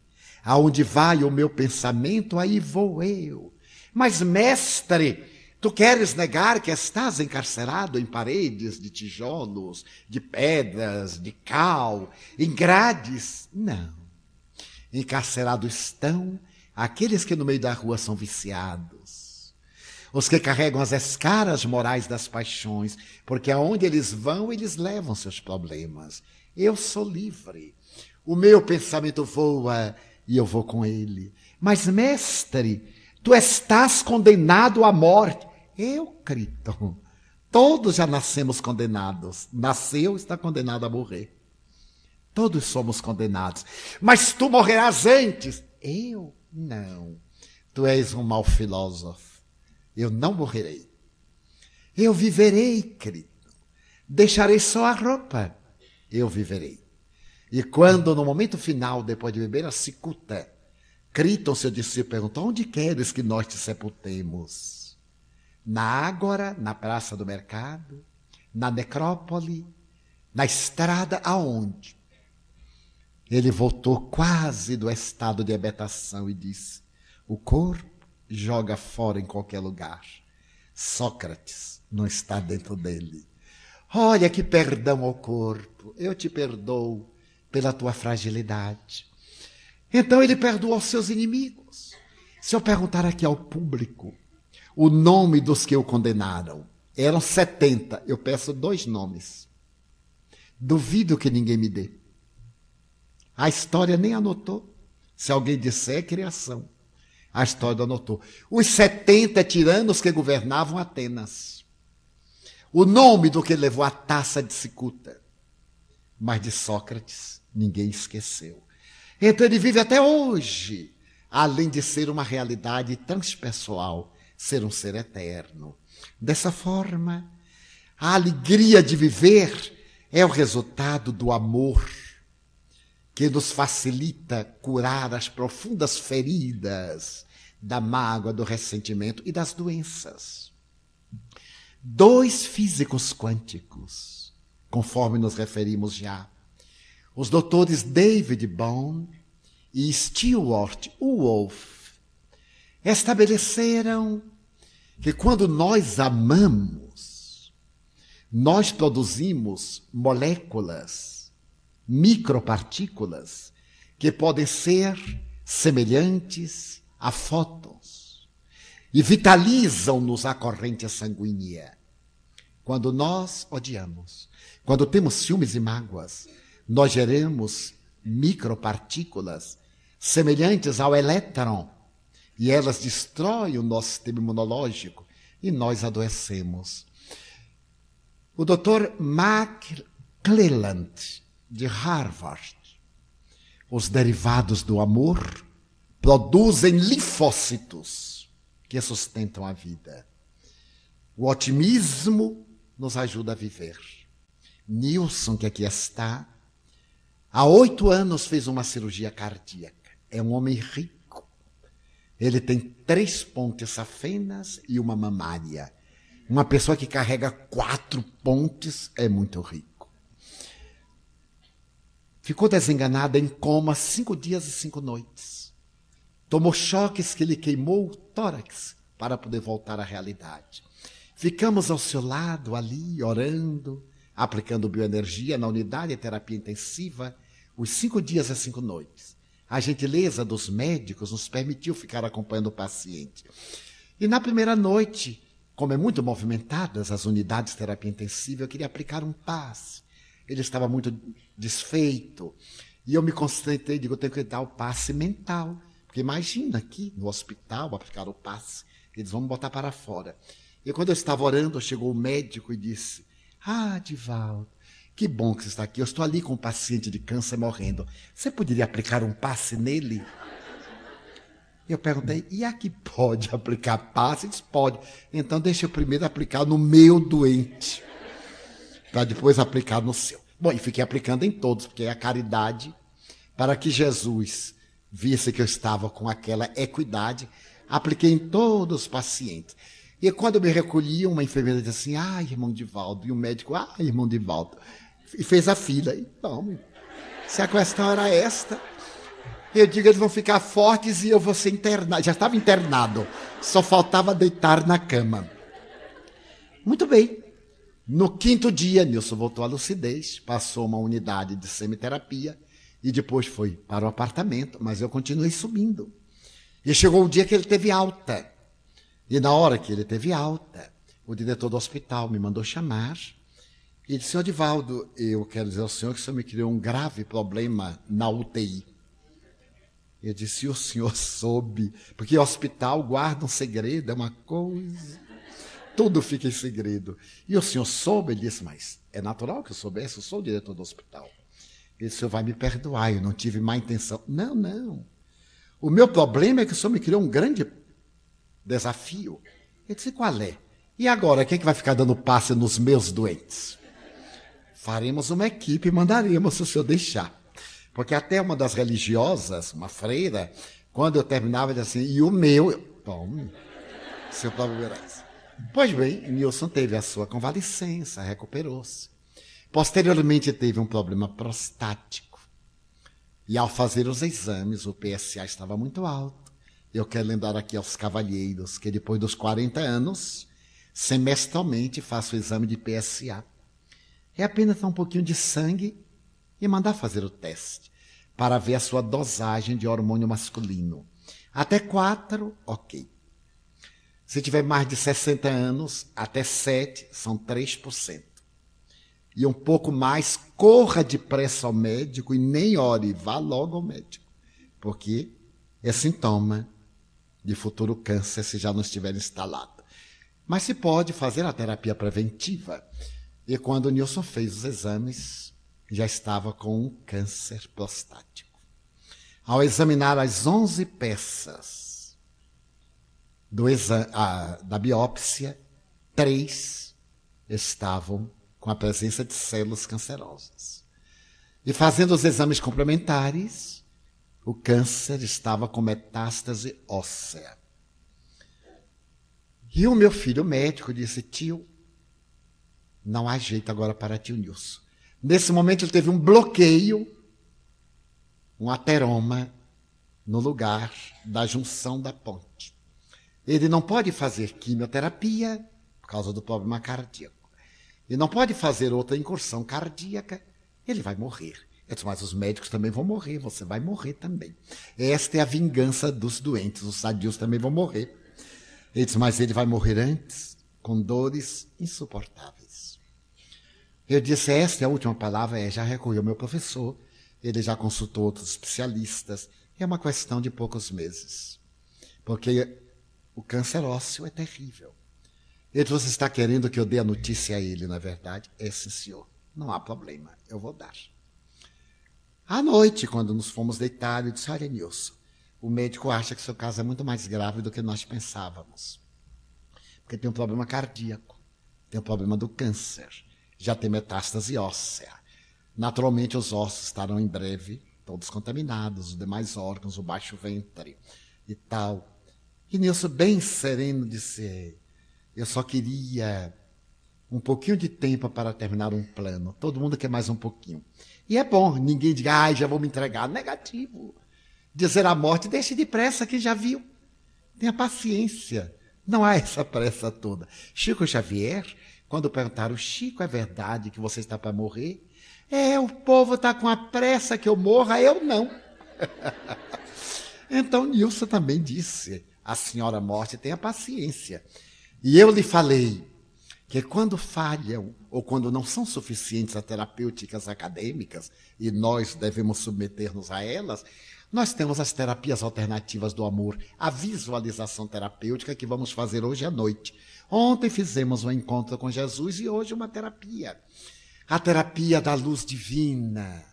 Aonde vai o meu pensamento, aí vou eu. Mas, mestre, tu queres negar que estás encarcerado em paredes de tijolos, de pedras, de cal, em grades? Não. Encarcerados estão aqueles que no meio da rua são viciados. Os que carregam as escaras morais das paixões, porque aonde eles vão, eles levam seus problemas. Eu sou livre. O meu pensamento voa e eu vou com ele. Mas, mestre, tu estás condenado à morte. Eu, Crito, todos já nascemos condenados. Nasceu, está condenado a morrer. Todos somos condenados. Mas tu morrerás antes. Eu? Não. Tu és um mau filósofo. Eu não morrerei. Eu viverei, Crito. Deixarei só a roupa. Eu viverei. E quando, no momento final, depois de beber a cicuta, Crito, seu discípulo, perguntou, onde queres que nós te sepultemos? Na Ágora, na Praça do Mercado, na Necrópole, na estrada, aonde? Ele voltou quase do estado de hebetação e disse, o corpo joga fora em qualquer lugar. Sócrates não está dentro dele. Olha que perdão ao corpo, eu te perdoo pela tua fragilidade. Então ele perdoou aos seus inimigos. Se eu perguntar aqui ao público, o nome dos que o condenaram, eram 70, eu peço 2 nomes. Duvido que ninguém me dê. A história nem anotou. Se alguém disser, é criação. A história anotou. Os 70 tiranos que governavam Atenas. O nome do que levou a taça de cicuta. Mas de Sócrates, ninguém esqueceu. Então ele vive até hoje, além de ser uma realidade transpessoal, ser um ser eterno. Dessa forma, a alegria de viver é o resultado do amor que nos facilita curar as profundas feridas da mágoa, do ressentimento e das doenças. 2 físicos quânticos, conforme nos referimos já, os doutores David Bohm e Stuart Wolf, estabeleceram que quando nós amamos, nós produzimos moléculas, micropartículas, que podem ser semelhantes a fótons e vitalizam-nos a corrente sanguínea. Quando nós odiamos, quando temos ciúmes e mágoas, nós geramos micropartículas semelhantes ao elétron, e elas destroem o nosso sistema imunológico e nós adoecemos. o Dr. McClelland, de Harvard. Os derivados do amor produzem linfócitos que sustentam a vida. O otimismo nos ajuda a viver. Nilson, que aqui está, há 8 anos fez uma cirurgia cardíaca. É um homem rico. Ele tem 3 pontes safenas e uma mamária. Uma pessoa que carrega 4 pontes é muito rico. Ficou desenganada em coma 5 dias e 5 noites. Tomou choques que lhe queimou o tórax para poder voltar à realidade. Ficamos ao seu lado ali, orando, aplicando bioenergia na unidade de terapia intensiva, os 5 dias e 5 noites. A gentileza dos médicos nos permitiu ficar acompanhando o paciente. E na primeira noite, como é muito movimentadas as unidades de terapia intensiva, eu queria aplicar um passe. Ele estava muito desfeito. E eu me concentrei e digo, eu tenho que dar o passe mental. Porque imagina aqui no hospital, aplicar o passe, eles vão me botar para fora. E quando eu estava orando, chegou o médico e disse, ah, Divaldo, que bom que você está aqui. Eu estou ali com um paciente de câncer morrendo. Você poderia aplicar um passe nele? Eu perguntei, e aqui pode aplicar passe? Ele disse, pode. Então, deixa eu primeiro aplicar no meu doente, para depois aplicar no seu. Bom, e fiquei aplicando em todos, porque é a caridade, para que Jesus visse que eu estava com aquela equidade. Apliquei em todos os pacientes. E quando eu me recolhi, uma enfermeira disse assim, ah, irmão Divaldo. E o médico, ah, irmão Divaldo. E fez a fila. Então, se a questão era esta, eu digo, eles vão ficar fortes e eu vou ser internado. Já estava internado, só faltava deitar na cama. Muito bem. No 5º dia, Nilson voltou à lucidez, passou uma unidade de semiterapia e depois foi para o apartamento, mas eu continuei subindo. E chegou o dia que ele teve alta. E na hora que ele teve alta, o diretor do hospital me mandou chamar. E disse, senhor Divaldo, eu quero dizer ao senhor que o senhor me criou um grave problema na UTI. Eu disse, o senhor soube? Porque o hospital guarda um segredo, é uma coisa. Tudo fica em segredo. E o senhor soube? Ele disse, mas é natural que eu soubesse, eu sou o diretor do hospital. Ele disse, o senhor vai me perdoar, eu não tive má intenção. Não, não. O meu problema é que o senhor me criou um grande desafio. Eu disse, qual é? E agora, quem é que vai ficar dando passe nos meus doentes? Faremos uma equipe e mandaremos, se o senhor deixar. Porque até uma das religiosas, uma freira, quando eu terminava, dizia assim, e o meu? Tome, seu próprio verás. Pois bem, Nilson teve a sua convalescença, recuperou-se. Posteriormente, teve um problema prostático. E ao fazer os exames, o PSA estava muito alto. Eu quero lembrar aqui aos cavalheiros que depois dos 40 anos, semestralmente faço o exame de PSA. É apenas dar um pouquinho de sangue e mandar fazer o teste para ver a sua dosagem de hormônio masculino. Até 4, ok. Se tiver mais de 60 anos, até 7, são 3%. E um pouco mais, corra depressa ao médico e nem ore, vá logo ao médico, porque é sintoma de futuro câncer se já não estiver instalado. Mas se pode fazer a terapia preventiva. E quando o Nilson fez os exames, já estava com um câncer prostático. Ao examinar as 11 peças da biópsia, 3 estavam com a presença de células cancerosas. E fazendo os exames complementares, o câncer estava com metástase óssea. E o meu filho, o médico, disse, tio, não há jeito agora para tio Nilson. Nesse momento ele teve um bloqueio, um ateroma no lugar da junção da ponte. Ele não pode fazer quimioterapia por causa do problema cardíaco. Ele não pode fazer outra incursão cardíaca, ele vai morrer. Eu disse, mas os médicos também vão morrer, você vai morrer também. Esta é a vingança dos doentes, os sadios também vão morrer. Ele disse, mas ele vai morrer antes, com dores insuportáveis. Eu disse, esta é a última palavra, já recorreu meu professor, ele já consultou outros especialistas, é uma questão de poucos meses, porque o câncer ósseo é terrível. Ele disse, você está querendo que eu dê a notícia a ele, na verdade? Esse senhor. Não há problema, eu vou dar. À noite, quando nos fomos deitar, ele disse, olha, Nilson, o médico acha que seu caso é muito mais grave do que nós pensávamos. Porque tem um problema cardíaco, tem um problema do câncer, já tem metástase óssea. Naturalmente, os ossos estarão em breve todos contaminados, os demais órgãos, o baixo ventre e tal. E Nilson, bem sereno, disse... Eu só queria um pouquinho de tempo para terminar um plano. Todo mundo quer mais um pouquinho. E é bom, ninguém diga, ai, já vou me entregar. Negativo. Dizer a morte, deixe depressa, que já viu. Tenha paciência. Não há essa pressa toda. Chico Xavier, quando perguntaram, Chico, é verdade que você está para morrer? É, o povo está com a pressa que eu morra, eu não. Então, Nilson também disse, a senhora morte, tenha paciência. E eu lhe falei que quando falham ou quando não são suficientes as terapêuticas acadêmicas e nós devemos submeter-nos a elas, nós temos as terapias alternativas do amor, a visualização terapêutica que vamos fazer hoje à noite. Ontem fizemos um encontro com Jesus e hoje uma terapia. A terapia da luz divina,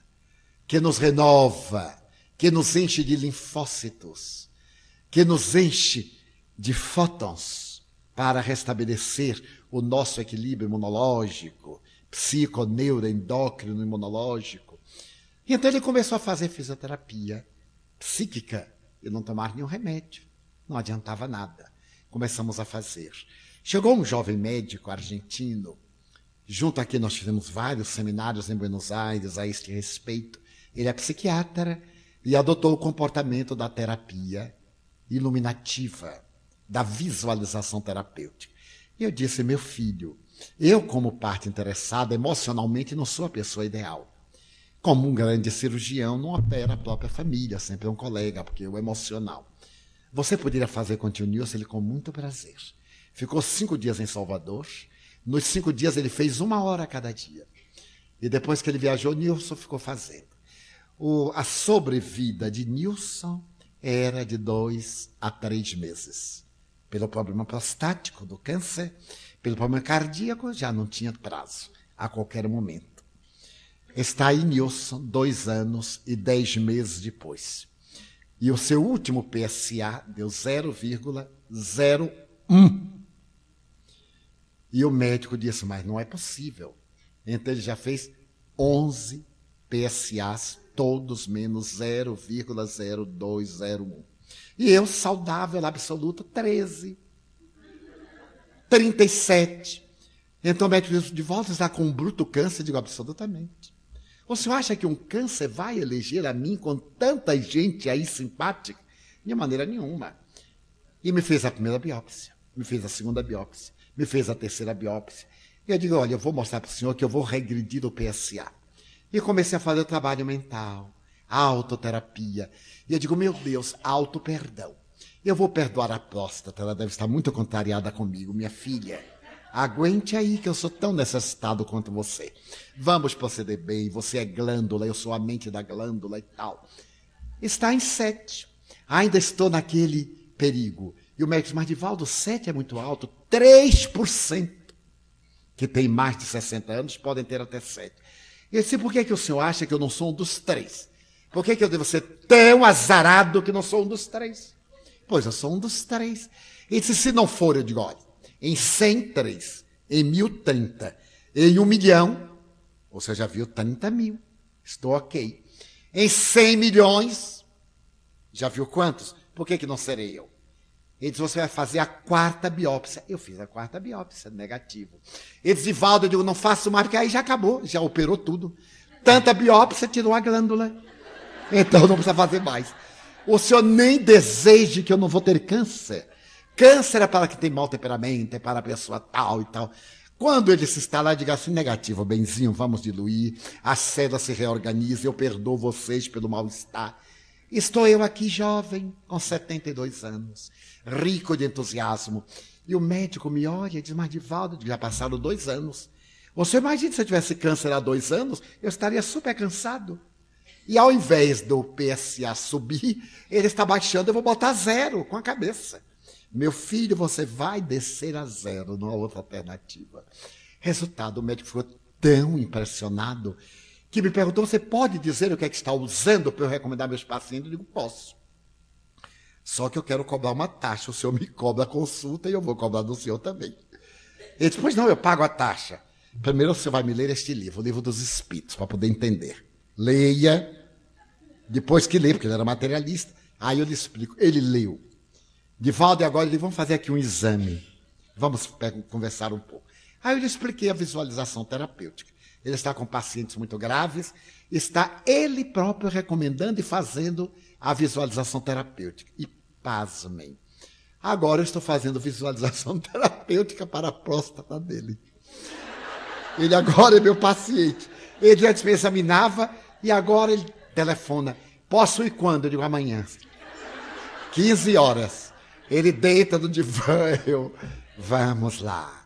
que nos renova, que nos enche de linfócitos, que nos enche de fótons, para restabelecer o nosso equilíbrio imunológico, psico, neuro, endócrino, imunológico. E então ele começou a fazer fisioterapia psíquica e não tomar nenhum remédio. Não adiantava nada. Começamos a fazer. Chegou um jovem médico argentino. Junto aqui nós tivemos vários seminários em Buenos Aires a este respeito. Ele é psiquiatra e adotou o comportamento da terapia iluminativa, da visualização terapêutica. Eu disse, meu filho, eu como parte interessada emocionalmente não sou a pessoa ideal. Como um grande cirurgião não opera a própria família, sempre é um colega, porque eu emocional. Você poderia fazer com o tio Nilson, ele com muito prazer. Ficou 5 dias em Salvador, nos 5 dias ele fez 1 hora a cada dia. E depois que ele viajou, Nilson ficou fazendo. A sobrevida de Nilson era de 2 a 3 meses. Pelo problema prostático do câncer, pelo problema cardíaco, já não tinha prazo, a qualquer momento. Está aí Nilson, 2 anos e 10 meses depois. E o seu último PSA deu 0,01. E o médico disse, mas não é possível. Então ele já fez 11 PSAs, todos menos 0,0201. E eu, saudável absoluto, 13, 37. Então o médico disse, Divaldo está com um bruto câncer? Eu digo, absolutamente. O senhor acha que um câncer vai eleger a mim com tanta gente aí simpática? De maneira nenhuma. E me fez a primeira biópsia, me fez a segunda biópsia, me fez a terceira biópsia. E eu digo, olha, eu vou mostrar para o senhor que eu vou regredir o PSA. E comecei a fazer o trabalho mental, a autoterapia. E eu digo, meu Deus, auto-perdão. Eu vou perdoar a próstata, ela deve estar muito contrariada comigo, minha filha. Aguente aí que eu sou tão necessitado quanto você. Vamos proceder bem, você é glândula, eu sou a mente da glândula e tal. Está em 7. Ainda estou naquele perigo. E o médico diz, mas Divaldo, 7 é muito alto, 3% que tem mais de 60 anos podem ter até 7. E eu disse, por que é que o senhor acha que eu não sou um dos 3? Por que é que eu devo ser tão azarado que não sou um dos 3? Pois, eu sou um dos 3. E disse, se não for, eu digo, olha, em 103, em 1030, em 1 milhão, você já viu 30.000, estou ok. Em 100 milhões, já viu quantos? Por que é que não serei eu? Ele disse, você vai fazer a 4ª biópsia. Eu fiz a 4ª biópsia, negativo. Ele disse, Divaldo, eu digo, não faço mais, porque aí já acabou, já operou tudo. Tanta biópsia, tirou a glândula. Então não precisa fazer mais. O senhor nem deseje que eu não vou ter câncer. Câncer é para quem tem mau temperamento, é para a pessoa tal e tal. Quando ele se instalar, diga assim, negativo, benzinho, vamos diluir, as células se reorganizam, eu perdoo vocês pelo mal-estar. Estou eu aqui jovem, com 72 anos, rico de entusiasmo. E o médico me olha e diz, mas Divaldo, já passaram 2 anos. Você imagina se eu tivesse câncer há 2 anos, eu estaria super cansado. E ao invés do PSA subir, ele está baixando, eu vou botar 0 com a cabeça. Meu filho, você vai descer a zero, não há outra alternativa. Resultado, o médico ficou tão impressionado que me perguntou, você pode dizer o que é que está usando para eu recomendar meus pacientes? Eu digo, posso. Só que eu quero cobrar uma taxa, o senhor me cobra a consulta e eu vou cobrar do senhor também. Ele disse, pois não, eu pago a taxa. Primeiro o senhor vai me ler este livro, o Livro dos Espíritos, para poder entender. Leia, depois que lê, porque ele era materialista, aí eu lhe explico. Ele leu. Divaldo, e agora ele, vamos fazer aqui um exame. Vamos conversar um pouco. Aí eu lhe expliquei a visualização terapêutica. Ele está com pacientes muito graves, está ele próprio recomendando e fazendo a visualização terapêutica. E pasmem, agora eu estou fazendo visualização terapêutica para a próstata dele. Ele agora é meu paciente. Ele antes me examinava e agora ele telefona. Posso ir quando? Eu digo, amanhã. 15 horas. Ele deita no divã, eu... Vamos lá.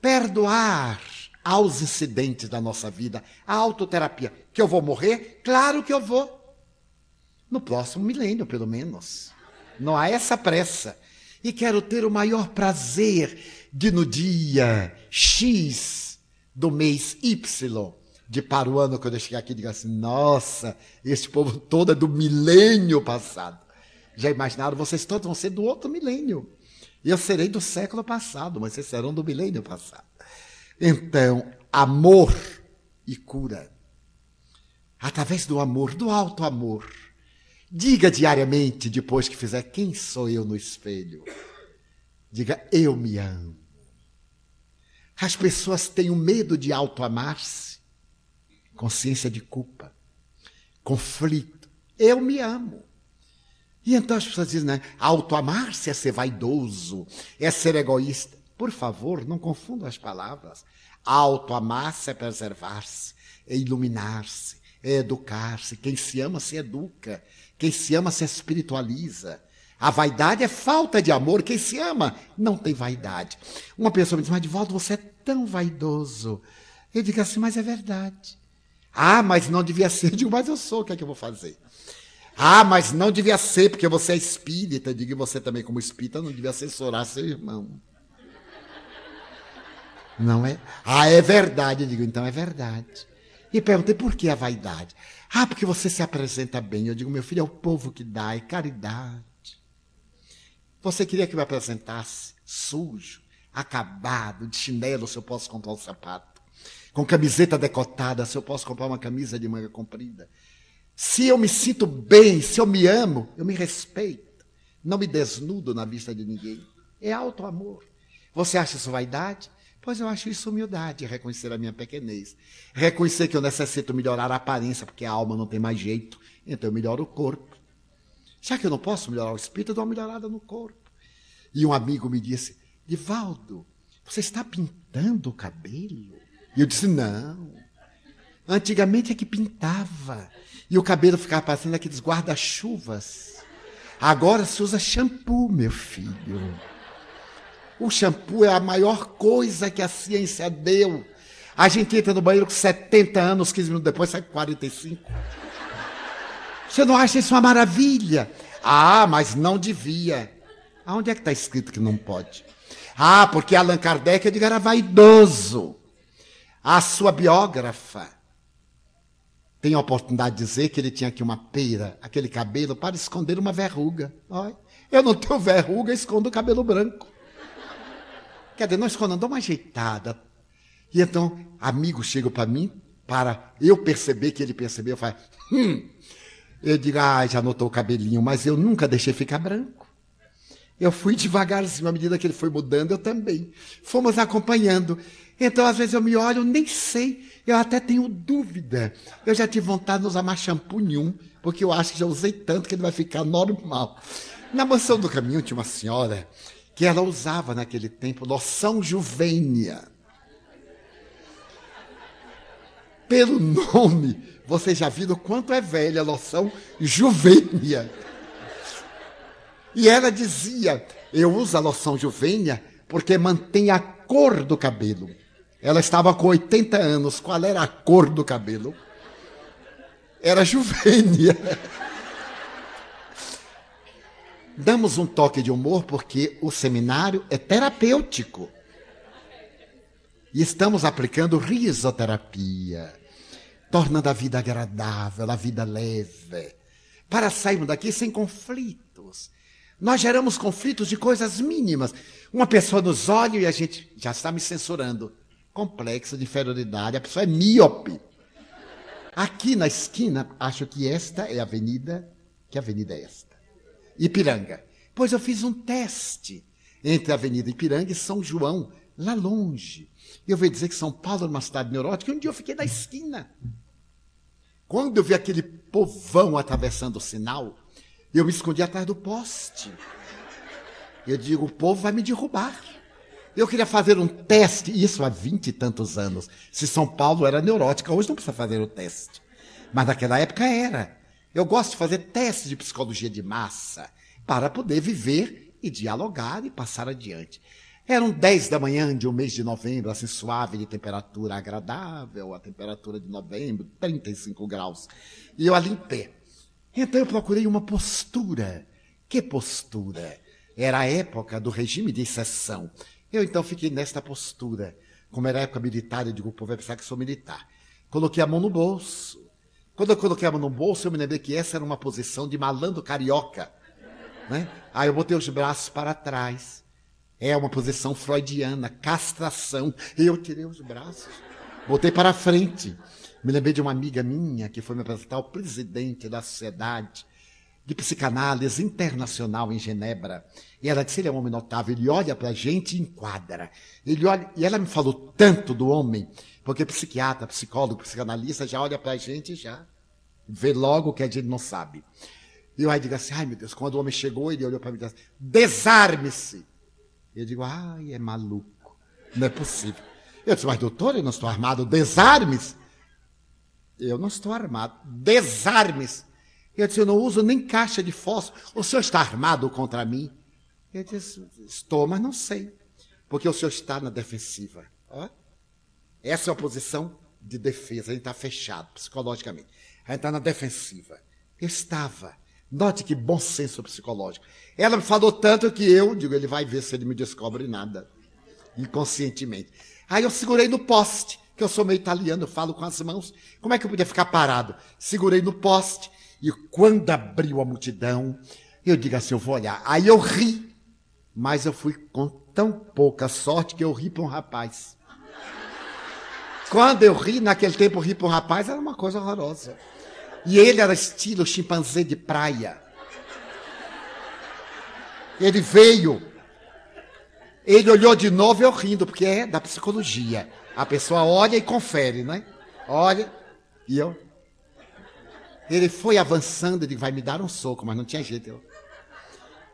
Perdoar aos incidentes da nossa vida, a autoterapia. Que eu vou morrer? Claro que eu vou. No próximo milênio, pelo menos. Não há essa pressa. E quero ter o maior prazer de, no dia X do mês Y, de para o ano, quando eu chegar aqui, diga assim, nossa, esse povo todo é do milênio passado. Já imaginaram? Vocês todos vão ser do outro milênio. E eu serei do século passado, mas vocês serão do milênio passado. Então, amor e cura. Através do amor, do alto amor. Diga diariamente, depois que fizer, quem sou eu no espelho? Diga, eu me amo. As pessoas têm um medo de auto-amar-se. Consciência de culpa. Conflito. Eu me amo. E então as pessoas dizem, né? Auto-amar-se é ser vaidoso, é ser egoísta. Por favor, não confundam as palavras. Auto-amar-se é preservar-se, é iluminar-se, é educar-se. Quem se ama se educa, quem se ama se espiritualiza. A vaidade é falta de amor. Quem se ama não tem vaidade. Uma pessoa me diz, mas Divaldo, você é tão vaidoso. Eu digo assim, mas é verdade. Ah, mas não devia ser. Eu digo, mas eu sou, o que é que eu vou fazer? Ah, mas não devia ser, porque você é espírita. Eu digo, e você também como espírita não devia assessorar seu irmão. Não é? Ah, é verdade. Eu digo, então é verdade. E perguntei, por que a vaidade? Ah, porque você se apresenta bem. Eu digo, meu filho, é o povo que dá, é caridade. Você queria que me apresentasse sujo, acabado, de chinelo, se eu posso comprar um sapato. Com camiseta decotada, se eu posso comprar uma camisa de manga comprida. Se eu me sinto bem, se eu me amo, eu me respeito. Não me desnudo na vista de ninguém. É alto amor. Você acha isso vaidade? Pois eu acho isso humildade, reconhecer a minha pequenez. Reconhecer que eu necessito melhorar a aparência, porque a alma não tem mais jeito, então eu melhoro o corpo. Já que eu não posso melhorar o espírito, eu dou uma melhorada no corpo. E um amigo me disse, Divaldo, você está pintando o cabelo? E eu disse, não. Antigamente é que pintava. E o cabelo ficava parecendo aqueles guarda-chuvas. Agora se usa shampoo, meu filho. O shampoo é a maior coisa que a ciência deu. A gente entra no banheiro com 70 anos, 15 minutos depois sai com 45. Você não acha isso uma maravilha? Ah, mas não devia. Aonde é que está escrito que não pode? Ah, porque Allan Kardec, eu digo, era vaidoso. A sua biógrafa tem a oportunidade de dizer que ele tinha aqui uma pera, aquele cabelo, para esconder uma verruga. Olha, eu não tenho verruga, escondo o cabelo branco. Quer dizer, não escondo, dou uma ajeitada. E então, amigo chega para mim, para eu perceber que ele percebeu, eu falo, Eu digo, ah, já notou o cabelinho, mas eu nunca deixei ficar branco. Eu fui devagarzinho, à medida que ele foi mudando, eu também. Fomos acompanhando. Então, às vezes, eu me olho, eu nem sei, eu até tenho dúvida. Eu já tive vontade de não usar mais shampoo nenhum, porque eu acho que já usei tanto que ele vai ficar normal. Na Mansão do Caminho tinha uma senhora que ela usava naquele tempo loção Juvênia. Pelo nome, vocês já viram quanto é velha a loção Juvênia. E ela dizia, eu uso a loção Juvênia porque mantém a cor do cabelo. Ela estava com 80 anos, qual era a cor do cabelo? Era Juvênia. Damos um toque de humor porque o seminário é terapêutico. E estamos aplicando risoterapia, tornando a vida agradável, a vida leve, para sairmos daqui sem conflitos. Nós geramos conflitos de coisas mínimas. Uma pessoa nos olha e a gente já está me censurando. Complexo de inferioridade, a pessoa é míope. Aqui na esquina, acho que esta é a avenida, que avenida é esta? Ipiranga. Pois eu fiz um teste entre a avenida Ipiranga e São João, lá longe. Eu veio dizer que São Paulo era uma cidade neurótica e um dia eu fiquei na esquina. Quando eu vi aquele povão atravessando o sinal, eu me escondi atrás do poste. Eu digo, o povo vai me derrubar. Eu queria fazer um teste, isso há 20 e tantos anos. Se São Paulo era neurótica, hoje não precisa fazer o teste. Mas naquela época era. Eu gosto de fazer testes de psicologia de massa para poder viver e dialogar e passar adiante. Eram 10 da manhã de um mês de novembro, assim suave, de temperatura agradável, a temperatura de novembro, 35 graus. E eu ali em pé. Então eu procurei uma postura. Que postura? Era a época do regime de exceção. Eu então fiquei nesta postura. Como era a época militar, eu digo, o povo vai pensar que sou militar. Coloquei a mão no bolso. Quando eu coloquei a mão no bolso, eu me lembrei que essa era uma posição de malandro carioca, né? Aí eu botei os braços para trás. É uma posição freudiana, castração. Eu tirei os braços, botei para frente. Me lembrei de uma amiga minha que foi me apresentar ao presidente da Sociedade de Psicanálise Internacional em Genebra. E ela disse, ele é um homem notável, ele olha para a gente e enquadra. Ele olha, e ela me falou tanto do homem, porque psiquiatra, psicólogo, psicanalista já olha para a gente e já vê logo o que a gente não sabe. E eu aí digo assim, ai meu Deus, quando o homem chegou, ele olhou para mim e disse, desarme-se. Eu digo, ai, é maluco, não é possível. Eu disse, mas doutor, eu não estou armado, desarme-se. Eu não estou armado, desarme-se. Eu disse, eu não uso nem caixa de fósforo. O senhor está armado contra mim? Eu disse, estou, mas não sei. Porque o senhor está na defensiva. Ó, essa é uma posição de defesa. A gente está fechado psicologicamente. A gente está na defensiva. Eu estava. Note que bom senso psicológico. Ela me falou tanto que eu digo, ele vai ver se ele me descobre nada. Inconscientemente. Aí eu segurei no poste, que eu sou meio italiano, eu falo com as mãos. Como é que eu podia ficar parado? Segurei no poste. E quando abriu a multidão, eu digo assim, eu vou olhar. Aí eu ri, mas eu fui com tão pouca sorte que eu ri para um rapaz. Quando eu ri, naquele tempo eu ri para um rapaz, era uma coisa horrorosa. E ele era estilo chimpanzé de praia. Ele veio, ele olhou de novo e eu rindo, porque é da psicologia. A pessoa olha e confere, né? Olha, e eu... Ele foi avançando, ele vai me dar um soco, mas não tinha jeito.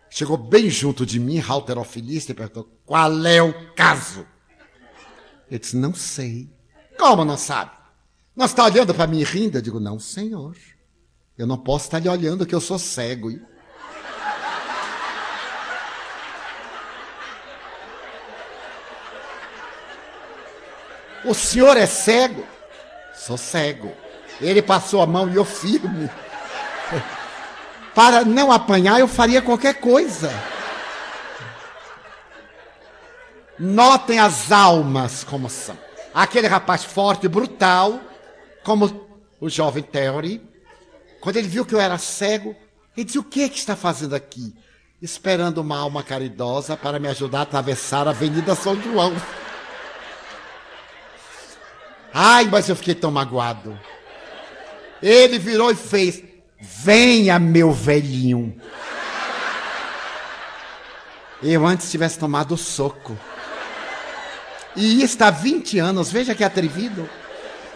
Chegou bem junto de mim, halterofilista, e perguntou, qual é o caso? Eu disse, não sei. Como não sabe? Não está olhando para mim rindo? Eu digo, não, senhor. Eu não posso estar lhe olhando, que eu sou cego. Hein? O senhor é cego? Sou cego. Ele passou a mão e eu firme. Para não apanhar, eu faria qualquer coisa. Notem as almas como são. Aquele rapaz forte, brutal, como o jovem Theory. Quando ele viu que eu era cego, ele disse, o que é que está fazendo aqui? Esperando uma alma caridosa para me ajudar a atravessar a Avenida São João. Ai, mas eu fiquei tão magoado. Ele virou e fez, venha, meu velhinho. Eu antes tivesse tomado o soco. E isso há 20 anos, veja que atrevido.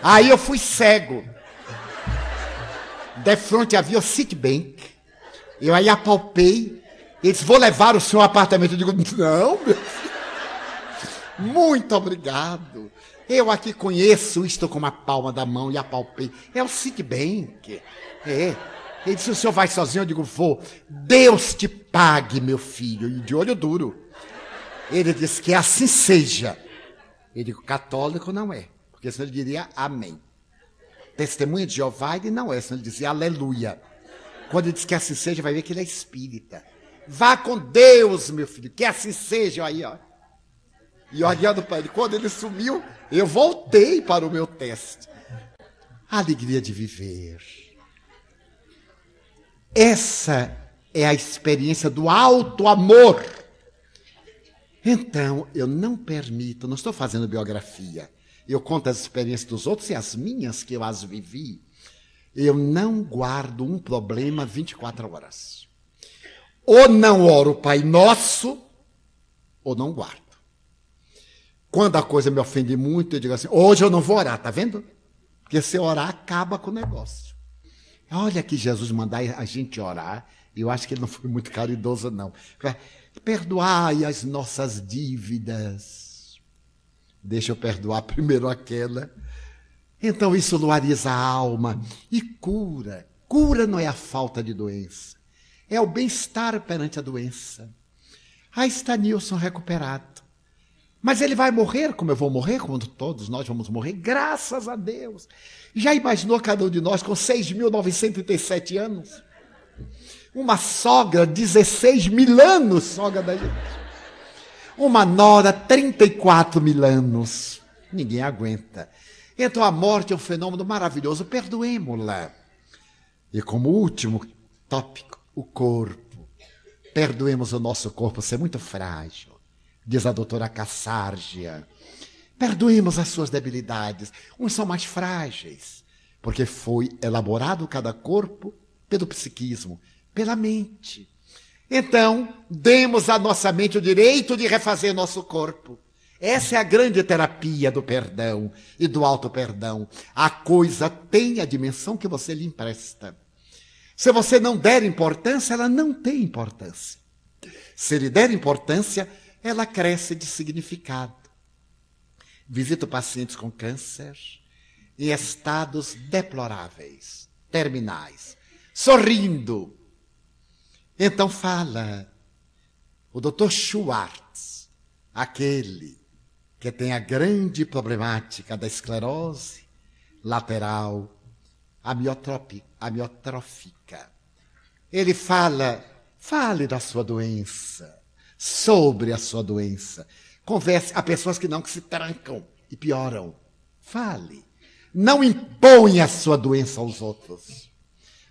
Aí eu fui cego. De frente havia o Citibank. Eu aí apalpei. Ele disse, vou levar o seu apartamento. Eu digo, não, meu filho. Muito obrigado. Eu aqui conheço isto com a palma da mão e apalpei. É o Citibank. É. Ele disse, o senhor vai sozinho? Eu digo, vou. Deus te pague, meu filho. E de olho duro. Ele disse que assim seja. Eu digo, católico não é. Porque senão ele diria amém. Testemunha de Jeová ele não é. Senão ele dizia aleluia. Quando ele diz que assim seja, vai ver que ele é espírita. Vá com Deus, meu filho, que assim seja. Aí, ó. E olhando para ele, quando ele sumiu, eu voltei para o meu teste. A alegria de viver. Essa é a experiência do alto amor. Então, eu não permito, não estou fazendo biografia. Eu conto as experiências dos outros e as minhas que eu as vivi. Eu não guardo um problema 24 horas. Ou não oro o Pai Nosso, ou não guardo. Quando a coisa me ofende muito, eu digo assim, hoje eu não vou orar, tá vendo? Porque se orar, acaba com o negócio. Olha que Jesus mandar a gente orar, eu acho que ele não foi muito caridoso, não. Perdoai as nossas dívidas. Deixa eu perdoar primeiro aquela. Então isso luariza a alma e cura. Cura não é a falta de doença. É o bem-estar perante a doença. Aí está Nilson recuperado. Mas ele vai morrer como eu vou morrer, como todos nós vamos morrer, graças a Deus. Já imaginou cada um de nós com 6.937 anos? Uma sogra, 16 mil anos, sogra da gente. Uma nora, 34 mil anos. Ninguém aguenta. Então a morte é um fenômeno maravilhoso. Perdoemos-la. E como último tópico, o corpo. Perdoemos o nosso corpo ser muito frágil, diz a doutora Cassargia. Perdoemos as suas debilidades. Uns são mais frágeis, porque foi elaborado cada corpo pelo psiquismo, pela mente. Então, demos à nossa mente o direito de refazer nosso corpo. Essa é a grande terapia do perdão e do auto-perdão. A coisa tem a dimensão que você lhe empresta. Se você não der importância, ela não tem importância. Se lhe der importância, ela cresce de significado. Visito pacientes com câncer em estados deploráveis, terminais, sorrindo. Então fala o Dr. Schwartz, aquele que tem a grande problemática da esclerose lateral amiotrófica. Ele fale da sua doença, sobre a sua doença. Converse a pessoas que se trancam e pioram. Fale. Não imponha a sua doença aos outros,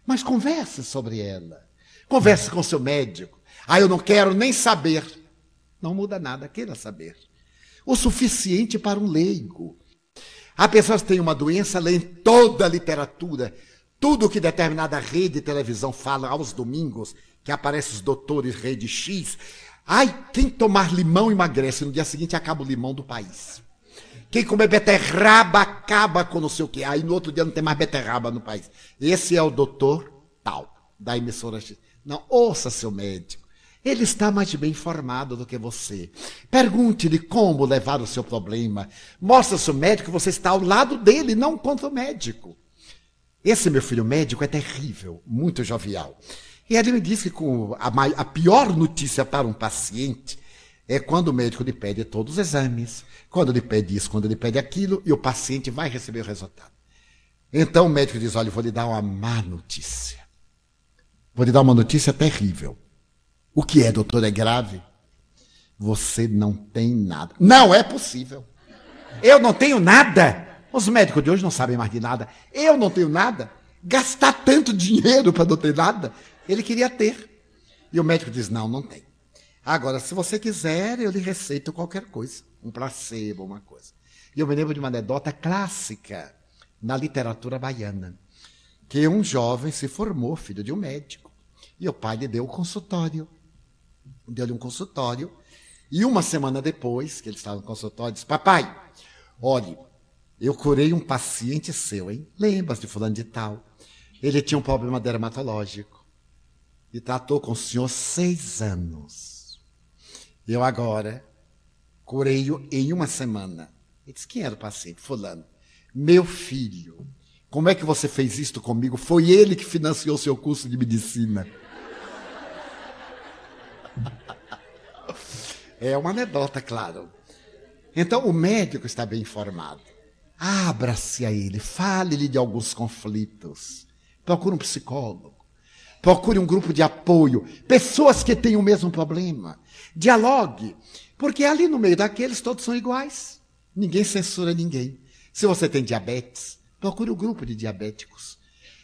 mas converse sobre ela. Converse com seu médico. Eu não quero nem saber. Não muda nada, queira saber. O suficiente para um leigo. Há pessoas que têm uma doença, leem toda a literatura, tudo que determinada rede de televisão fala aos domingos, que aparecem os doutores rede X. Quem tomar limão emagrece, no dia seguinte acaba o limão do país. Quem comer beterraba acaba com não sei o quê, aí no outro dia não tem mais beterraba no país. Esse é o doutor tal, da emissora X. Não, ouça seu médico. Ele está mais bem informado do que você. Pergunte-lhe como levar o seu problema. Mostre ao seu médico que você está ao lado dele, não contra o médico. Esse meu filho médico é terrível, muito jovial. E ele me disse que a pior notícia para um paciente é quando o médico lhe pede todos os exames, quando lhe pede isso, quando lhe pede aquilo, e o paciente vai receber o resultado. Então o médico diz, olha, eu vou lhe dar uma má notícia. Vou lhe dar uma notícia terrível. O que é, doutor? É grave? Você não tem nada. Não é possível. Eu não tenho nada. Os médicos de hoje não sabem mais de nada. Eu não tenho nada. Gastar tanto dinheiro para não ter nada. Ele queria ter. E o médico diz, não tem. Agora, se você quiser, eu lhe receito qualquer coisa. Um placebo, uma coisa. E eu me lembro de uma anedota clássica na literatura baiana. Que um jovem se formou, filho de um médico. E o pai lhe deu um consultório. Deu-lhe um consultório. E uma semana depois, que ele estava no consultório, disse, papai, olhe, eu curei um paciente seu, hein? Lembra-se de fulano de tal? Ele tinha um problema dermatológico. E tratou com o senhor 6 anos. Eu agora curei-o em uma semana. Ele disse, quem era o paciente? Fulano. Meu filho. Como é que você fez isto comigo? Foi ele que financiou seu curso de medicina. É uma anedota, claro. Então, o médico está bem informado. Abra-se a ele, fale-lhe de alguns conflitos. Procure um psicólogo. Procure um grupo de apoio, pessoas que têm o mesmo problema. Dialogue, porque ali no meio daqueles todos são iguais. Ninguém censura ninguém. Se você tem diabetes, procure um grupo de diabéticos.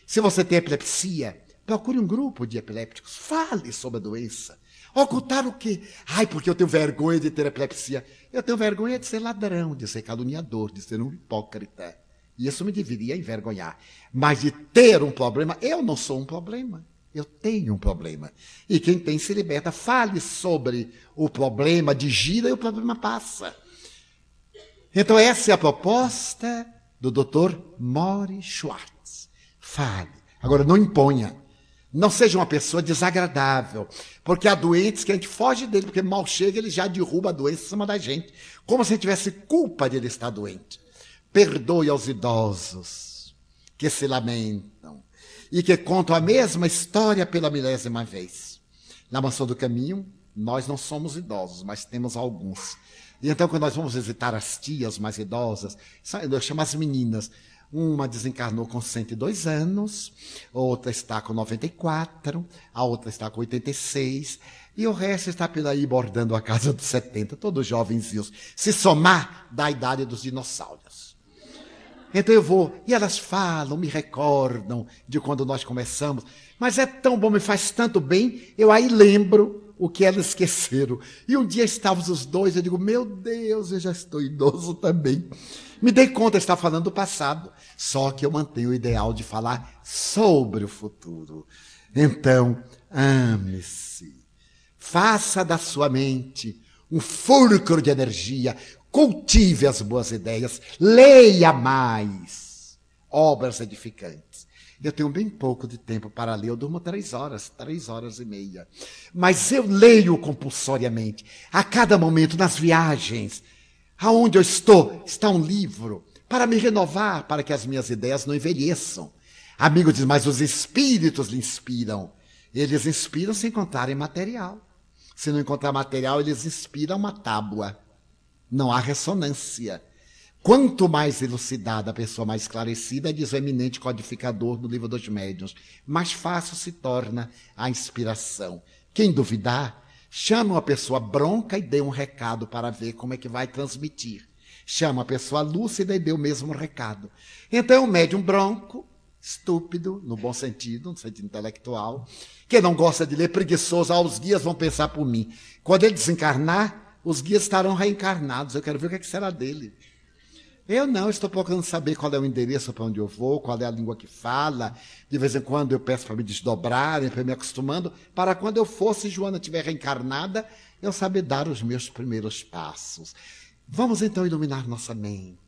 Se você tem epilepsia, procure um grupo de epilépticos. Fale sobre a doença. Ocultar o quê? Ai, porque eu tenho vergonha de ter epilepsia. Eu tenho vergonha de ser ladrão, de ser caluniador, de ser um hipócrita. E isso me deveria envergonhar. Mas de ter um problema, eu não sou um problema. Eu tenho um problema. E quem tem se liberta. Fale sobre o problema, digira e o problema passa. Então essa é a proposta do Dr. Morrie Schwartz. Fale. Agora não imponha. Não seja uma pessoa desagradável. Porque há doentes que a gente foge dele, porque mal chega ele já derruba a doença em cima da gente. Como se tivesse culpa de ele estar doente. Perdoe aos idosos que se lamentam e que contam a mesma história pela milésima vez. Na Mansão do Caminho, nós não somos idosos, mas temos alguns. E então, quando nós vamos visitar as tias mais idosas, eu chamo as meninas, uma desencarnou com 102 anos, outra está com 94, a outra está com 86, e o resto está por aí bordando a casa dos 70, todos jovenzinhos, se somar da idade dos dinossauros. Então eu vou, e elas falam, me recordam de quando nós começamos, mas é tão bom, me faz tanto bem, eu aí lembro o que elas esqueceram. E um dia estávamos os dois, eu digo, meu Deus, eu já estou idoso também. Me dei conta, está falando do passado, só que eu mantenho o ideal de falar sobre o futuro. Então, ame-se, faça da sua mente um fulcro de energia, cultive as boas ideias, leia mais obras edificantes. Eu tenho bem pouco de tempo para ler, eu durmo 3 horas, 3 horas e meia. Mas eu leio compulsoriamente, a cada momento, nas viagens, aonde eu estou, está um livro para me renovar, para que as minhas ideias não envelheçam. Amigo diz, mas os espíritos lhe inspiram. Eles inspiram se encontrarem material. Se não encontrar material, eles inspiram uma tábua. Não há ressonância. Quanto mais elucidada a pessoa, mais esclarecida, diz o eminente codificador do Livro dos Médiuns, mais fácil se torna a inspiração. Quem duvidar, chama uma pessoa bronca e dê um recado para ver como é que vai transmitir. Chama a pessoa lúcida e dê o mesmo recado. Então, o médium bronco, estúpido, no sentido intelectual, que não gosta de ler, preguiçoso, os guias vão pensar por mim. Quando ele desencarnar, os guias estarão reencarnados, eu quero ver o que é que será dele. Eu não, estou procurando saber qual é o endereço para onde eu vou, qual é a língua que fala. De vez em quando eu peço para me desdobrarem, para me acostumando, para quando eu for, se Joana estiver reencarnada, eu saber dar os meus primeiros passos. Vamos então iluminar nossa mente.